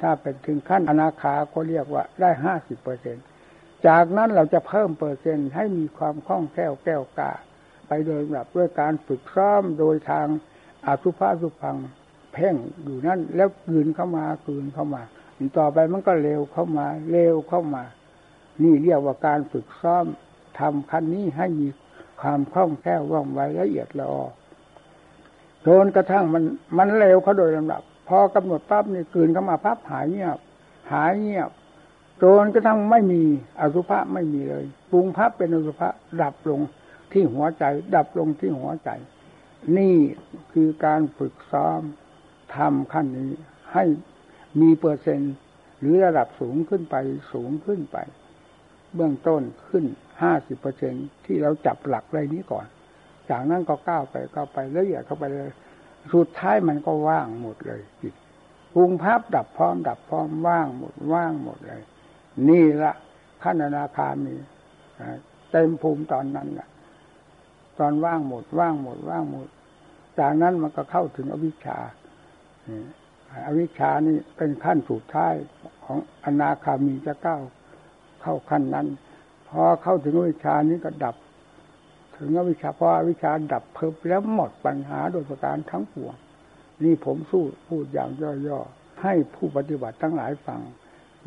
ถ้าเป็นถึงขั้นอนาคาก็เรียกว่าได้ ห้าสิบเปอร์เซ็นต์ จากนั้นเราจะเพิ่มเปอร์เซ็นต์ให้มีความคล่องแคล่วแก้วกล้าไปโดยลำดับด้วยการฝึกซ้อมโดยทางอสุภะสุพังเพ่งอยู่นั่นแล้วกลืนเข้ามากลืนเข้ามาต่อไปมันก็เร็วเข้ามาเร็วเข้ามานี่เรียกว่าการฝึกซ้อมทำขั้นนี้ให้มีความคล่องแคล่วว่องไวละเอียดละออจนกระทั่งมันมันเร็วเข้าโดยลำดับพอกำหนดปั๊บนี่กลืนเข้ามาปั๊บหายเงียบหายเงียบจนกระทั่งไม่มีอสุภะไม่มีเลยปรุงพับเป็นอสุภะดับลงที่หัวใจดับลงที่หัวใจนี่คือการฝึกซ้อมทำขั้นนี้ให้มีเปอร์เซ็นต์หรือระดับสูงขึ้นไปสูงขึ้นไปเบื้องต้นขึ้น ห้าสิบเปอร์เซ็นต์ ที่เราจับหลักได้นี้ก่อนจากนั้นก็ก้าวไปก้าวไปละเอียดเข้าไปเลยสุดท้ายมันก็ว่างหมดเลยจิตปรุงภาพดับพร้อมดับพร้อมว่างหมดว่างหมดเลยนี่ละขั้นอนาคามีเต็มภูมิตอนนั้นน่ะตอนว่างหมดว่างหมดว่างหมดจากนั้นมันก็เข้าถึงอวิชชาอวิชชานี่เป็นขั้นสุดท้ายของอนาคามีจะก้าวเข้าขั้นนั้นพอเข้าถึงอวิชชานี้ก็ดับถึงอวิชชาพออวิชชาดับเพิ่มแล้วหมดปัญหาโดยประการทั้งปวงนี่ผมสู้พูดอย่างย่อๆให้ผู้ปฏิบัติทั้งหลายฟัง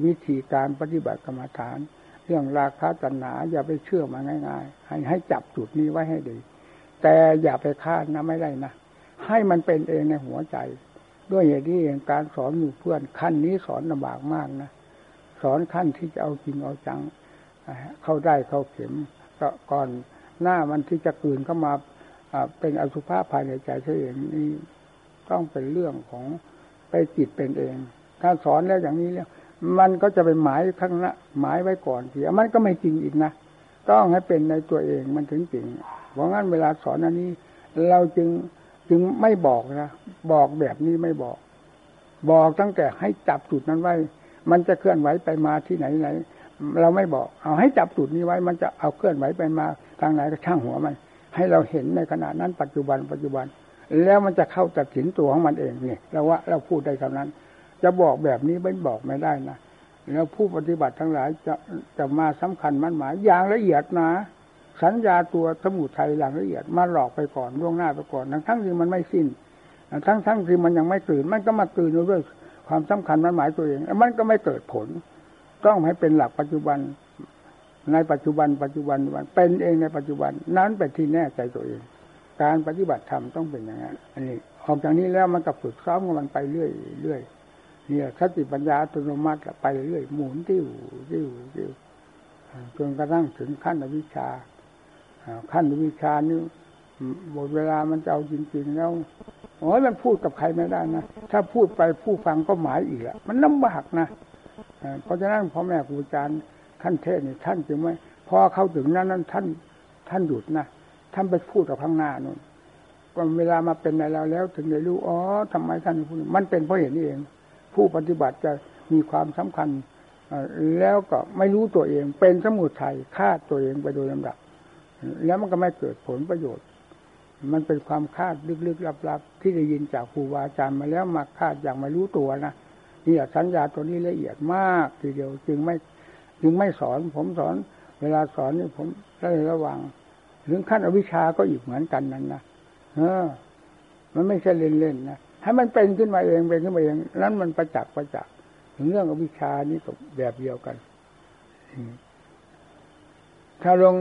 วิธีการปฏิบัติกรรมฐานเรื่องราคะตัณหาอย่าไปเชื่อมันง่ายๆให้ให้จับจุดนี้ไว้ให้ดีแต่อย่าไปคาดนะไม่ได้นะให้มันเป็นเองในหัวใจด้วยอย่างนี้เองการสอนหมู่เพื่อนขั้นนี้สอนลำบากมากนะสอนขั้นที่จะเอาจริงเอาจังเข้าได้เข้าเข็มก็ก่อนหน้ามันที่จะกลืนเข้ามาเป็นอสุภะภายในใจเฉยๆนี่ต้องเป็นเรื่องของไปจิตเป็นเองการสอนแล้วอย่างนี้แล้วมันก็จะไปหมายข้างหน้าหมายไว้ก่อนเสียมันก็ไม่จริงอีกนะต้องให้เป็นในตัวเองมันถึงจริงเพราะงั้นเวลาสอนอันนี้เราจึงจึงไม่บอกนะบอกแบบนี้ไม่บอกบอกตั้งแต่ให้จับจุดนั้นไว้มันจะเคลื่อนไหวไปมาที่ไหนไหนเราไม่บอกเอาให้จับจุดนี้ไว้มันจะเอาเคลื่อนไหวไปมาทางไหนก็ช่างหัวมันให้เราเห็นในขณะนั้นปัจจุบันปัจจุบันแล้วมันจะเข้าตัดสินตัวของมันเองนี่เราว่าเราพูดได้คำนั้นจะบอกแบบนี้ไม่บอกไม่ได้นะแล้วผู้ปฏิบัติทั้งหลายจะจะมาสำคัญมั่นหมายอย่างละเอียดนะสัญญาตัวสมุทัยหลังละเอียดมาหลอกไปก่อนล่วงหน้าไปก่อนทั้งทั้งที่มันไม่สิ้นทั้งทั้งที่มันยังไม่ตื่นมันก็มากลืนด้วยความสำคัญมันหมายตัวเองมันก็ไม่เกิดผลต้องให้เป็นหลักปัจจุบันในปัจจุบันปัจจุบันเป็นเองในปัจจุบันนั้นเป็นที่แน่ใจตัวเอง การปฏิบัติธรรมต้องเป็นอย่างนั้นอันนี้ออกจากนี้แล้วมันก็ฝึกซ้อมกันไปเรื่อยเรื่อยเนี่ยสติปัญญาอัตโนมัติไปเรื่อยหมุนติ้วติ้วติ้วจนกระทั่งถึงขั้นอวิชชาขั้นอวิชชานี่หมดเวลามันจะเอาจริงๆแล้วโอ้ยมันพูดกับใครไม่ได้นะถ้าพูดไปผู้ฟังก็หมายอีกละมันลำบากนะเพราะฉะนั้นพ่อแม่ครูอาจารย์ท่านเทศนี่ท่านจึงไม่พอเข้าถึงนั้นนั้นท่านท่านหยุดนะท่านไปพูดกับข้างหน้านู่นก็เวลามาเป็นในเราแล้วถึงได้รู้อ๋อทำไมท่านพูดมันเป็นเพราะเห็นนี่เองผู้ปฏิบัติจะมีความสำคัญแล้วก็ไม่รู้ตัวเองเป็นสมุทัยฆ่าตัวเองไปโดยลำดับแล้วมันก็ไม่เกิดผลประโยชน์มันเป็นความคาดลึกๆลับๆที่ได้ยินจากครูบาอาจารย์มาแล้วมาคาดอย่างไม่รู้ตัวนะนี่สัญญาตัวนี้ละเอียดมากทีเดียวจึงไม่จึงไม่สอนผมสอนเวลาสอนนี่ผมระวังถึงขั้นอวิชชาก็อีกเหมือนกันนั้นนะเออมันไม่ใช่เล่นๆนะให้มันเป็นขึ้นมาเองเป็นขึ้นมาเองนั้นมันประจักษ์ประจักษ์ถึงเรื่องอวิชชานี่ก็แบบเดียวกันถ้าลง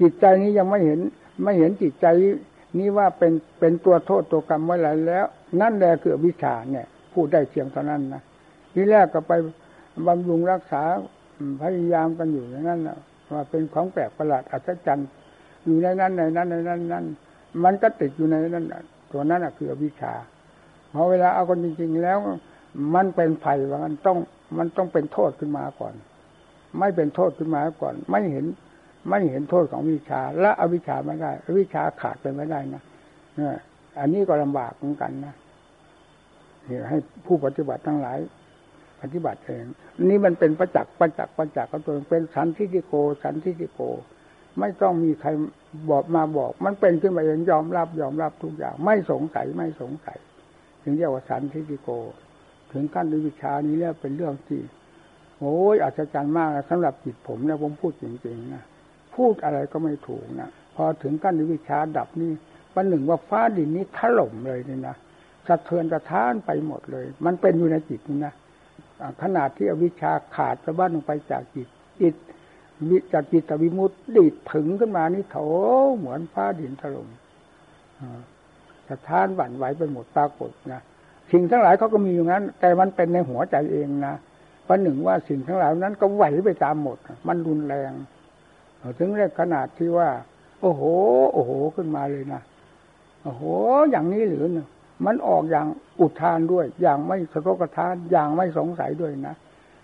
จิตใจนี้ยังไม่เห็นไม่เห็นจิตใจนี่ว่าเป็นเป็นตัวโทษตัวกรรมไว้หลายแล้วนั่นแหละคืออวิชชาเนี่ยพูดได้เพียงเท่านั้นนะทีแรกก็ไปบำรุงรักษาพยายามกันอยู่อย่างนั้นนะว่าเป็นของแปลกประหลาดอัศจรรย์อยู่ในนั้นในนั้นในนั้นนั้นมันก็ติดอยู่ในนั้นตัวนั้นน่ะคืออวิชชาพอเวลาเอากันจริงๆแล้วมันเป็นไฟว่ามันต้องมันต้องเป็นโทษขึ้นมาก่อนไม่เป็นโทษขึ้นมาก่อนไม่เห็นไม่เห็นโทษของวิชาและอวิชาไม่ได้วิชาขาดไปไม่ได้นะเนี่ยอันนี้ก็ลำบากเหมือนกันนะเนี่ยให้ผู้ปฏิบัติทั้งหลายปฏิบัติเองนี่มันเป็นประจักษ์ประจักษ์ประจักษ์กับตัวเป็นสันทิฏฐิโกสันทิฏฐิโกไม่ต้องมีใครบอกมาบอกมันเป็นขึ้นมาเองยอมรับยอมรับทุกอย่างไม่สงสัยไม่สงสัยถึงเรียกว่าสันทิฏฐิโกถึงขั้นวิชานี้แล้วเป็นเรื่องที่โอ้ยอัศจรรย์มากสำหรับจิตผมนะผมพูดจริงๆนะพูดอะไรก็ไม่ถูกนะพอถึงขั้นวิชาดับนี่ประหนึ่งว่าฟ้าดินนี้ถล่มเลยนี่นะสะเทือนสะท้านไปหมดเลยมันเป็นอยู่ในจิตนี่นะขนาดที่อวิชชาขาดสะบั้นลงไปจากจิตจิตจากจิตวิมุตติดิดถึงขึ้นมานี่โถเหมือนฟ้าดินถล่มสะท้านหวั่นไหวไปหมดปรากฏนะสิ่งทั้งหลายเขาก็มีอยู่งั้นแต่มันเป็นในหัวใจเองนะประหนึ่งว่าสิ่งทั้งหลายนั้นก็ไหวไปตามหมดมันรุนแรงถึงได้ขนาดที่ว่าโอ้โหโอ้โหขึ้นมาเลยนะโอ้โหอย่างนี้หรือมันออกอย่างอุทานด้วยอย่างไม่สะทกสะท้านอย่างไม่สงสัยด้วยนะ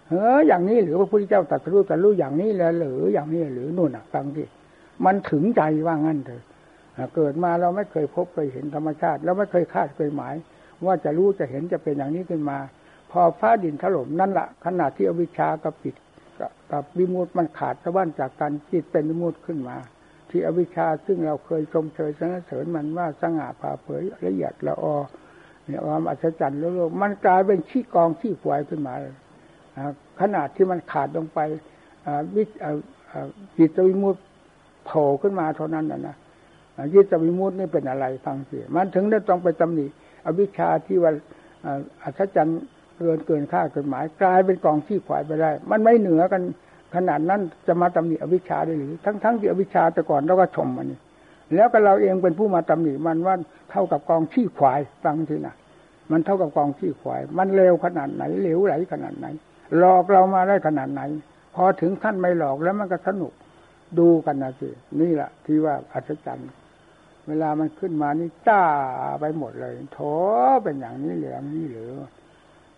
เฮ้ยอย่างนี้หรือพระพุทธเจ้าตรัสรู้ตรัสรู้อย่างนี้แล้วหรืออย่างนี้หรือนู่นน่ะฟังดิมันถึงใจว่างั้นเถอะเกิดมาเราไม่เคยพบเคยเห็นธรรมชาติแล้วไม่เคยคาดเคยหมายว่าจะรู้จะเห็นจะเป็นอย่างนี้ขึ้นมาพอฟ้าดินถล่มนั่นละขนาดที่อวิชชากับปิดกับวิมุตติมันขาดสะบั้นจากการจิตเป็นวิมุตติขึ้นมาที่อวิชชาซึ่งเราเคยชมเชยสรรเสริญมันว่าสง่าผ่าเผยละเอียดละออเนี่ยความอัศจรรย์โลกมันกลายเป็นขี้กองขี้ควายขึ้นมาขนาดที่มันขาดลงไปวิจิตวิมุตติโผล่ขึ้นมาเท่านั้นนะนะจิตวิมุตตินี่เป็นอะไรฟังสิมันถึงได้ต้องไปตำหนิอวิชชาที่ว่าอัศจรรย์เกินเกินค่าเกินหมายกลายเป็นกองขี้ขวายไปได้มันไม่เหนือกันขนาดนั้นจะมาตำหนิอวิชชาได้หรือทั้งทั้งที่อวิชชาแต่ก่อนเราก็ชมมันนี่แล้วก็เราเองเป็นผู้มาตำหนิมันว่าเท่ากับกองขี้ขวายฟังทีน่ะมันเท่ากับกองขี้ขวายมันเร็วขนาดไหนเหลวไหลขนาดไหนหลอกเรามาได้ขนาดไหนพอถึงขั้นไม่หลอกแล้วมันก็สนุกดูกันนะสินี่แหละที่ว่าอัศจรรย์เวลามันขึ้นมานี่จ้าไปหมดเลยโถเป็นอย่างนี้เหลือนี่เหลือ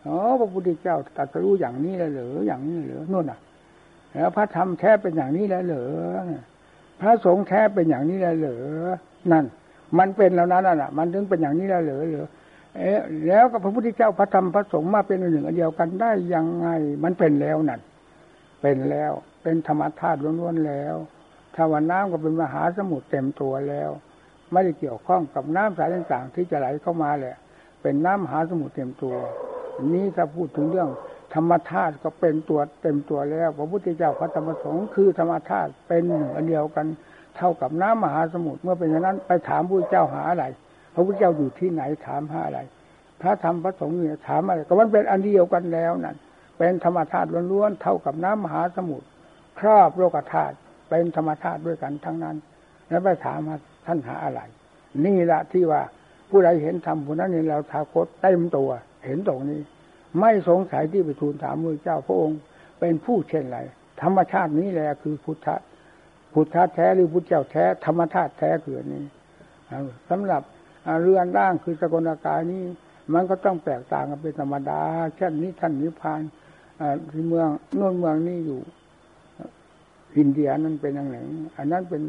อ๋อพระพุทธเจ้าตรัสรู้อย่างนี้แล้วเหรออย่างนี้เหรอนู่นน่ะแล้วพระธรรมแท้เป็นอย่างนี้แล้วเหรอพระสงฆ์แท้เป็นอย่างนี้แล้วเหรอนั่นมันเป็นแล้วนั้นน่ะมันถึงเป็นอย่างนี้แล้วเหรอเหรอเอ๊ะแล้วกับพระพุทธเจ้าพระธรรมพระสงฆ์มาเป็นหนึ่งอันเดียวกันได้ยังไงมันเป็นแล้วนั่นเป็นแล้วเป็นธรรมธาตุล้วนๆแล้วถ้าว่าน้ำก็เป็นมหาสมุทรเต็มตัวแล้วไม่ได้เกี่ยวข้องกับน้ำสายต่างๆที่จะไหลเข้ามาแหละเป็นน้ำมหาสมุทรเต็มตัวนี้ถ้าพูดถึงเรื่องธรรมธาตุก็เป็นตัวเต็มตัวแล้วพระพุทธเจ้าพระธรรมสงฆ์คือธรรมธาตุเป็นหนึ่งอันเดียวกันเท่ากับน้ำมหาสมุทรเมื่อเป็นอย่างนั้นไปถามพระพุทธเจ้าหาอะไรพระพุทธเจ้าอยู่ที่ไหนถามหาอะไรพระธรรมพระสงฆ์เนี่ยถามอะไรก็มันเป็นอันเดียวกันแล้วนั่นเป็นธรรมธาตุล้วนๆเท่ากับน้ำมหาสมุทรครอบโลกธาตุเป็นธรรมธาตุด้วยกันทั้งนั้นแล้วไปถามท่านหาอะไร นี่แหละที่ว่าผู้ใดเห็นธรรมผู้นั้นเห็นเราทาโคตเต็มตัวเห็นตรงนี้ไม่สงสัยที่ไปทูลถามพระเจ้าพระองค์เป็นผู้เช่นไรธรรมชาตินี้แหละคือพุทธะพุทธะแท้หรือพุทธเจ้าแท้ธรรมชาติแท้คืออันนี้สำหรับเรือนร่างคือสกลกายนี้มันก็ต้องแตกต่างกันเป็นธรรมดาเช่นนี้ท่านนิพพานที่เมืองโน่นเมืองนี้อยู่อินเดียนั่นเป็นอย่างหนึ่งอันนั้นเป็น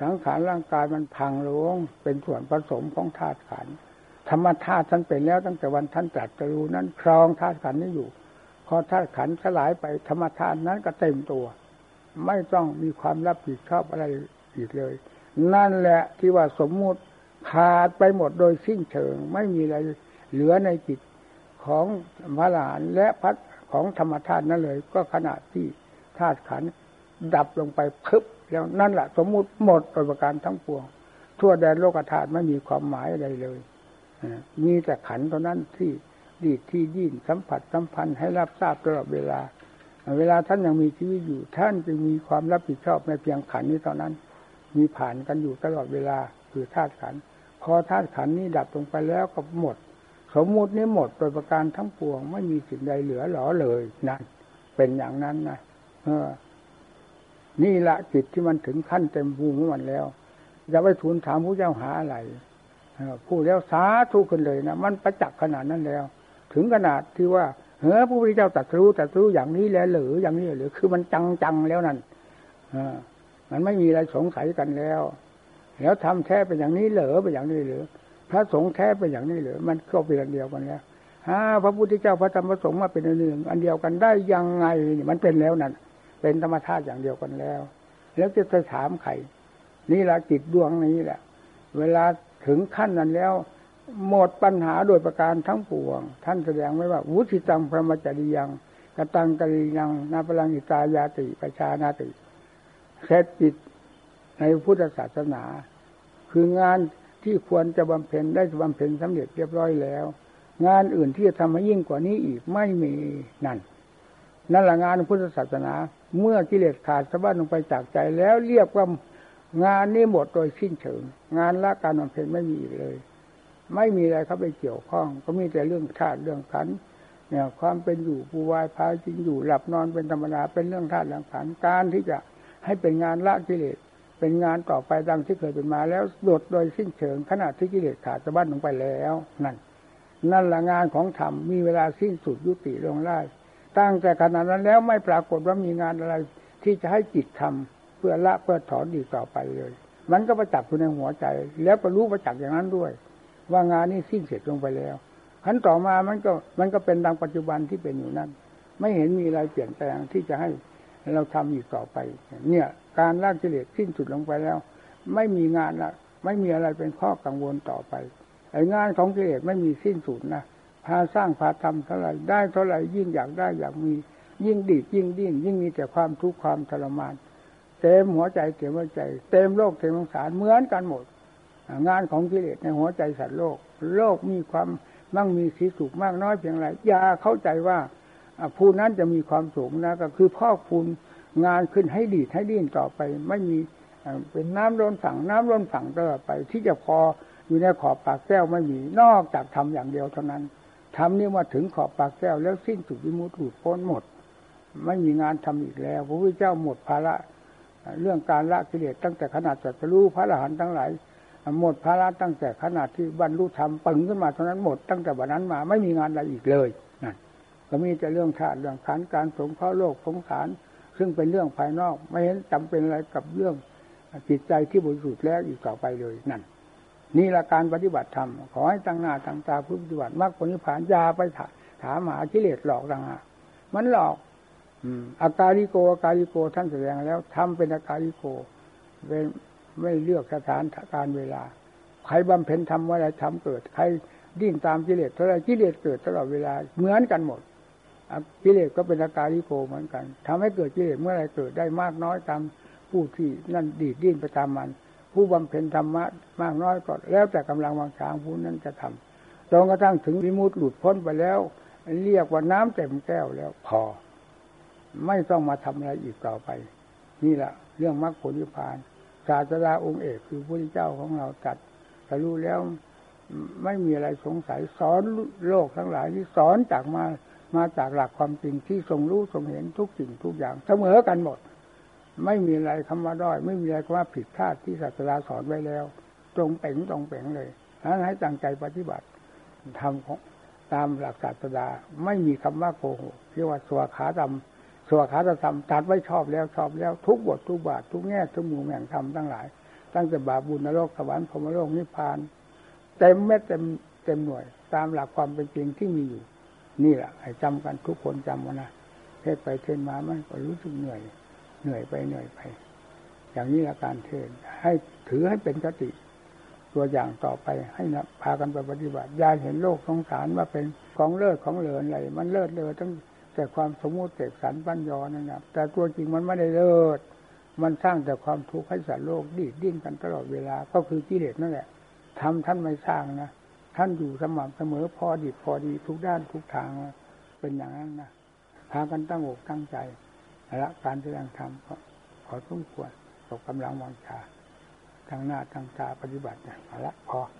สังขารร่างกายมันพังลงเป็นส่วนผสมของธาตุขันธ์ธรรมธาตุท่านเป็นแล้วตั้งแต่วันท่านตรัสรู้นั้นครองธาตุขันธ์นี้อยู่พอธาตุขันธ์สลายไปธรรมธาตุนั้นก็เต็มตัวไม่ต้องมีความรับผิดชอบอะไรอีกเลยนั่นแหละที่ว่าสมมุติขาดไปหมดโดยสิ้นเชิงไม่มีอะไรเหลือในจิตของพระอรหันต์และพัดของธรรมธาตุนั่นเลยก็ขณะที่ธาตุขันธ์ดับลงไปพึบแล้วนั่นแหละสมมุติหมดโดยประการทั้งปวงทั่วแดนโลกธาตุไม่มีความหมายอะไรเลยมีแต่ขันธ์เท่านั้นที่ดีที่ยิ่งสัมผัสสัมพันธ์ให้รับทราบตลอดเวลาเวลาท่านยังมีชีวิตอยู่ท่านจึงมีความรับผิดชอบในเพียงขันธ์นี้เท่านั้นมีผ่านกันอยู่ตลอดเวลาคือธาตุขันธ์พอธาตุขันธ์นี้ดับลงไปแล้วก็หมดสมมุตินี้หมดโดยประการทั้งปวงไม่มีสิ่งใดเหลือหลอเลยนั่นเป็นอย่างนั้นนะเออนี่ละจิตที่มันถึงขั้นเต็มภูมิของมันแล้วจะไปทูลถามผู้เจ้าหาอะไรพูดแล้วสาธุขึ้นเลยนะมันประจักษ์ขนาดนั้นแล้วถึงขนาดที่ว่าเฮ้อพระพุทธเจ้าตรัสรู้ตรัสรู้อย่างนี้แล้วหรืออย่างนี้หรือคือมันจังๆแล้วนั่นมันไม่มีอะไรสงสัยกันแล้วแล้วทำแท้เป็นอย่างนี้เหรอเป็นอย่างนี้หรือพระสงฆ์แท้เป็นอย่างนี้เหรอมันก็เป็นอันเดียวกันแล้วฮ่าพระพุทธเจ้าพระธรรมพระสงฆ์มาเป็นอันหนึ่งอันเดียวกันได้ยังไงมันเป็นแล้วนั่นเป็นธรรมชาติอย่างเดียวกันแล้วแล้วจะไปถามใครนี่ละจิตดวงนี้แหละเวลาถึงขั้นนั้นแล้วหมดปัญหาโดยประการทั้งปวงท่านแสดงไว้ว่าวุฒิตังพระมจริยังกตังกริยังนาพลังอิตายาติประชานาติเสร็จจิตในพุทธศาสนาคืองานที่ควรจะบำเพ็ญได้บำเพ็ญสำเร็จเรียบร้อยแล้วงานอื่นที่จะทำให้ยิ่งกว่านี้อีกไม่มีนั่นนั่นแหละงานพุทธศาสนาเมื่อกิเลสขาดสะบั้นลงไปจากใจแล้วเรียกว่างานนี้หมดโดยสิ้นเชิงงานละการบำเพ็ญไม่มีอีกเลยไม่มีอะไรเข้าไปเกี่ยวข้องก็มีแต่เรื่องธาตุเรื่องขันธ์เนี่ยความเป็นอยู่ปูวายพาจริงอยู่หลับนอนเป็นธรรมดาเป็นเรื่องธาตุเรื่องขันธ์การที่จะให้เป็นงานละกิเลสเป็นงานต่อไปดังที่เคยเป็นมาแล้วหมดโดยสิ้นเชิงขณะที่กิเลสขาดสะบั้นลงไปแล้วนั่นนั่นละงานของธรรมมีเวลาสิ้นสุดยุติลงได้ตั้งแต่ขณะนั้นแล้วไม่ปรากฏว่ามีงานอะไรที่จะให้จิตทำเพื่อละเพื่อถอนดีต่อไปเลยมันก็ประจักษ์อยู่ในหัวใจแล้วก็รู้ประจักษ์อย่างนั้นด้วยว่างานนี้สิ้นเสร็จลงไปแล้วขั้นต่อมามันก็มันก็เป็นดังปัจจุบันที่เป็นอยู่นั่นไม่เห็นมีอะไรเปลี่ยนแปลงที่จะให้เราทำอีกต่อไปเนี่ยการละกิเลสสิ้นสุดลงไปแล้วไม่มีงานละไม่มีอะไรเป็นข้อกังวลต่อไปไอ้งานของกิเลสไม่มีสิ้นสุดนะพาสร้างพาทำเท่าไหร่ได้เท่าไหร่ยิ่งอยากได้อยากมียิ่งดีดยิ่งดิ้นยิ่งมีแต่ความทุกข์ความทรมานเต็มหัวใจเต็มหัวใจเต็มโลกเต็มสงสารเหมือนกันหมดงานของกิเลสในหัวใจสัตว์โลกโลกมีความมั่งมีสีสุขมากน้อยเพียงไรอย่าเข้าใจว่าผู้นั้นจะมีความสุขนะก็คือพอกพูนงานขึ้นให้ดีให้ดิ้นต่อไปไม่มีเป็นน้ำล้นฝั่งน้ำล้นฝั่งต่อไปที่จะพออยู่ในขอบปากแก้วไม่มีนอกจากทำอย่างเดียวเท่านั้นทำนี่มาถึงขอบปากแก้วแล้วสิ้นสุดวิมุตติหลุดพ้นหมดไม่มีงานทำอีกแล้วพระพุทธเจ้าหมดภาระเรื่องการละกิเลสตั้งแต่ขนาดจัตตารุพระอรหันต์ทั้งหลายหมดภาระตั้งแต่ขนาดที่บรรลุธรรมปึงขึ้นมาเท่านั้นหมดตั้งแต่วันนั้นมาไม่มีงานอะไรอีกเลยนั่นก็มีแต่เรื่องธาตุเรื่องขันธ์การสงเคราะห์โลกสงสารซึ่งเป็นเรื่องภายนอกไม่เห็นจำเป็นอะไรกับเรื่องจิตใจที่บริสุทธิ์แล้วอีกต่อไปเลยนั่นนี่ละการปฏิบัติธรรมขอให้ตั้งหน้าตั้งตาเพื่อปฏิบัติมรรคผลนิพพานยาไปถามหากิเลสหลอกต่างหากมันหลอกอาการิโกอาการิโกท่านแสดงแล้วทำเป็นอาการิโกเป็นไม่เลือกสถานการเวลาใครบำเพ็ญทำอะไรทำเกิดใครดิ้นตามกิเลสเท่าไรกิเลสเกิดตลอดเวลาเหมือนกันหมดกิเลสก็เป็นอาการิโกเหมือนกันทำให้เกิดกิเลสเมื่อไรเกิดได้มากน้อยตามผู้ที่นั่นดีดดิ้นไปตามมันผู้บำเพ็ญธรรมะมากน้อยก็แล้วแต่กำลังวางช้างผู้นั้นจะทำจนกระทั่งถึงวิมุตติหลุดพ้นไปแล้วเรียกว่าน้ำเต็มแก้วแล้วพอไม่ต้องมาทำอะไรอีกต่อไปนี่แหละเรื่องมรรคผลนิพพานศาสดาองค์เอกคือพระพุทธเจ้าของเราตรัส ถ้ารู้แล้วไม่มีอะไรสงสัยสอนโลกทั้งหลายที่สอนจากมามาจากหลักความจริงที่ทรงรู้ทรงเห็นทุกสิ่งทุกอย่างเสมอกันหมดไม่มีอะไรคำว่าด้อยไม่มีอะไรคำว่าผิดพลาดที่ศาสดาสอนไว้แล้วตรงเป่งตรงเป่งเลยให้ตั้งใจปฏิบัติทำของตามหลักศาสดาไม่มีคำว่าโกหกที่ว่าสวขาธรรมสวขาธรรมตัดไว้ชอบแล้วชอบแล้วทุกบททุกบาททุกแง่ทุกมุมแห่งธรรมทั้งหลายตั้งแต่บาปบุญนรกสวรรค์พรหมโลกนิพพานเต็มเม็ดเต็มเต็มหน่วยตามหลักความเป็นจริงที่มีอยู่นี่แหละให้จำกันทุกคนจำกันนะเทศไปเทศมามันก็รู้สึกเหนื่อยเหนื่อยไปเหนื่อยไปอย่างนี้ละการเทศให้ถือให้เป็นคติตัวอย่างต่อไปให้นะพากันไปปฏิบัติอย่าเห็นโลกสงสารว่าเป็นของเลิศของเหลืออะไรมันเลิศเลยตั้งแต่ความสมมุติเสกสรรปั้นยอนะครับแต่ตัวจริงมันไม่ได้เลิศมันสร้างแต่ความทุกข์ให้สัตว์โลกดิ้นดิ้นกันตลอดเวลาก็คือกิเลสนั่นแหละทำท่านไม่สร้างนะท่านอยู่สม่ำเสมอพอดีพอดีทุกด้านทุกทางเป็นอย่างนั้นนะพากันตั้งอกตั้งใจละการแสดงธรรมขอสมควรตกกำลังวังชาทางหน้าทางตาปฏิบัตินะละพอ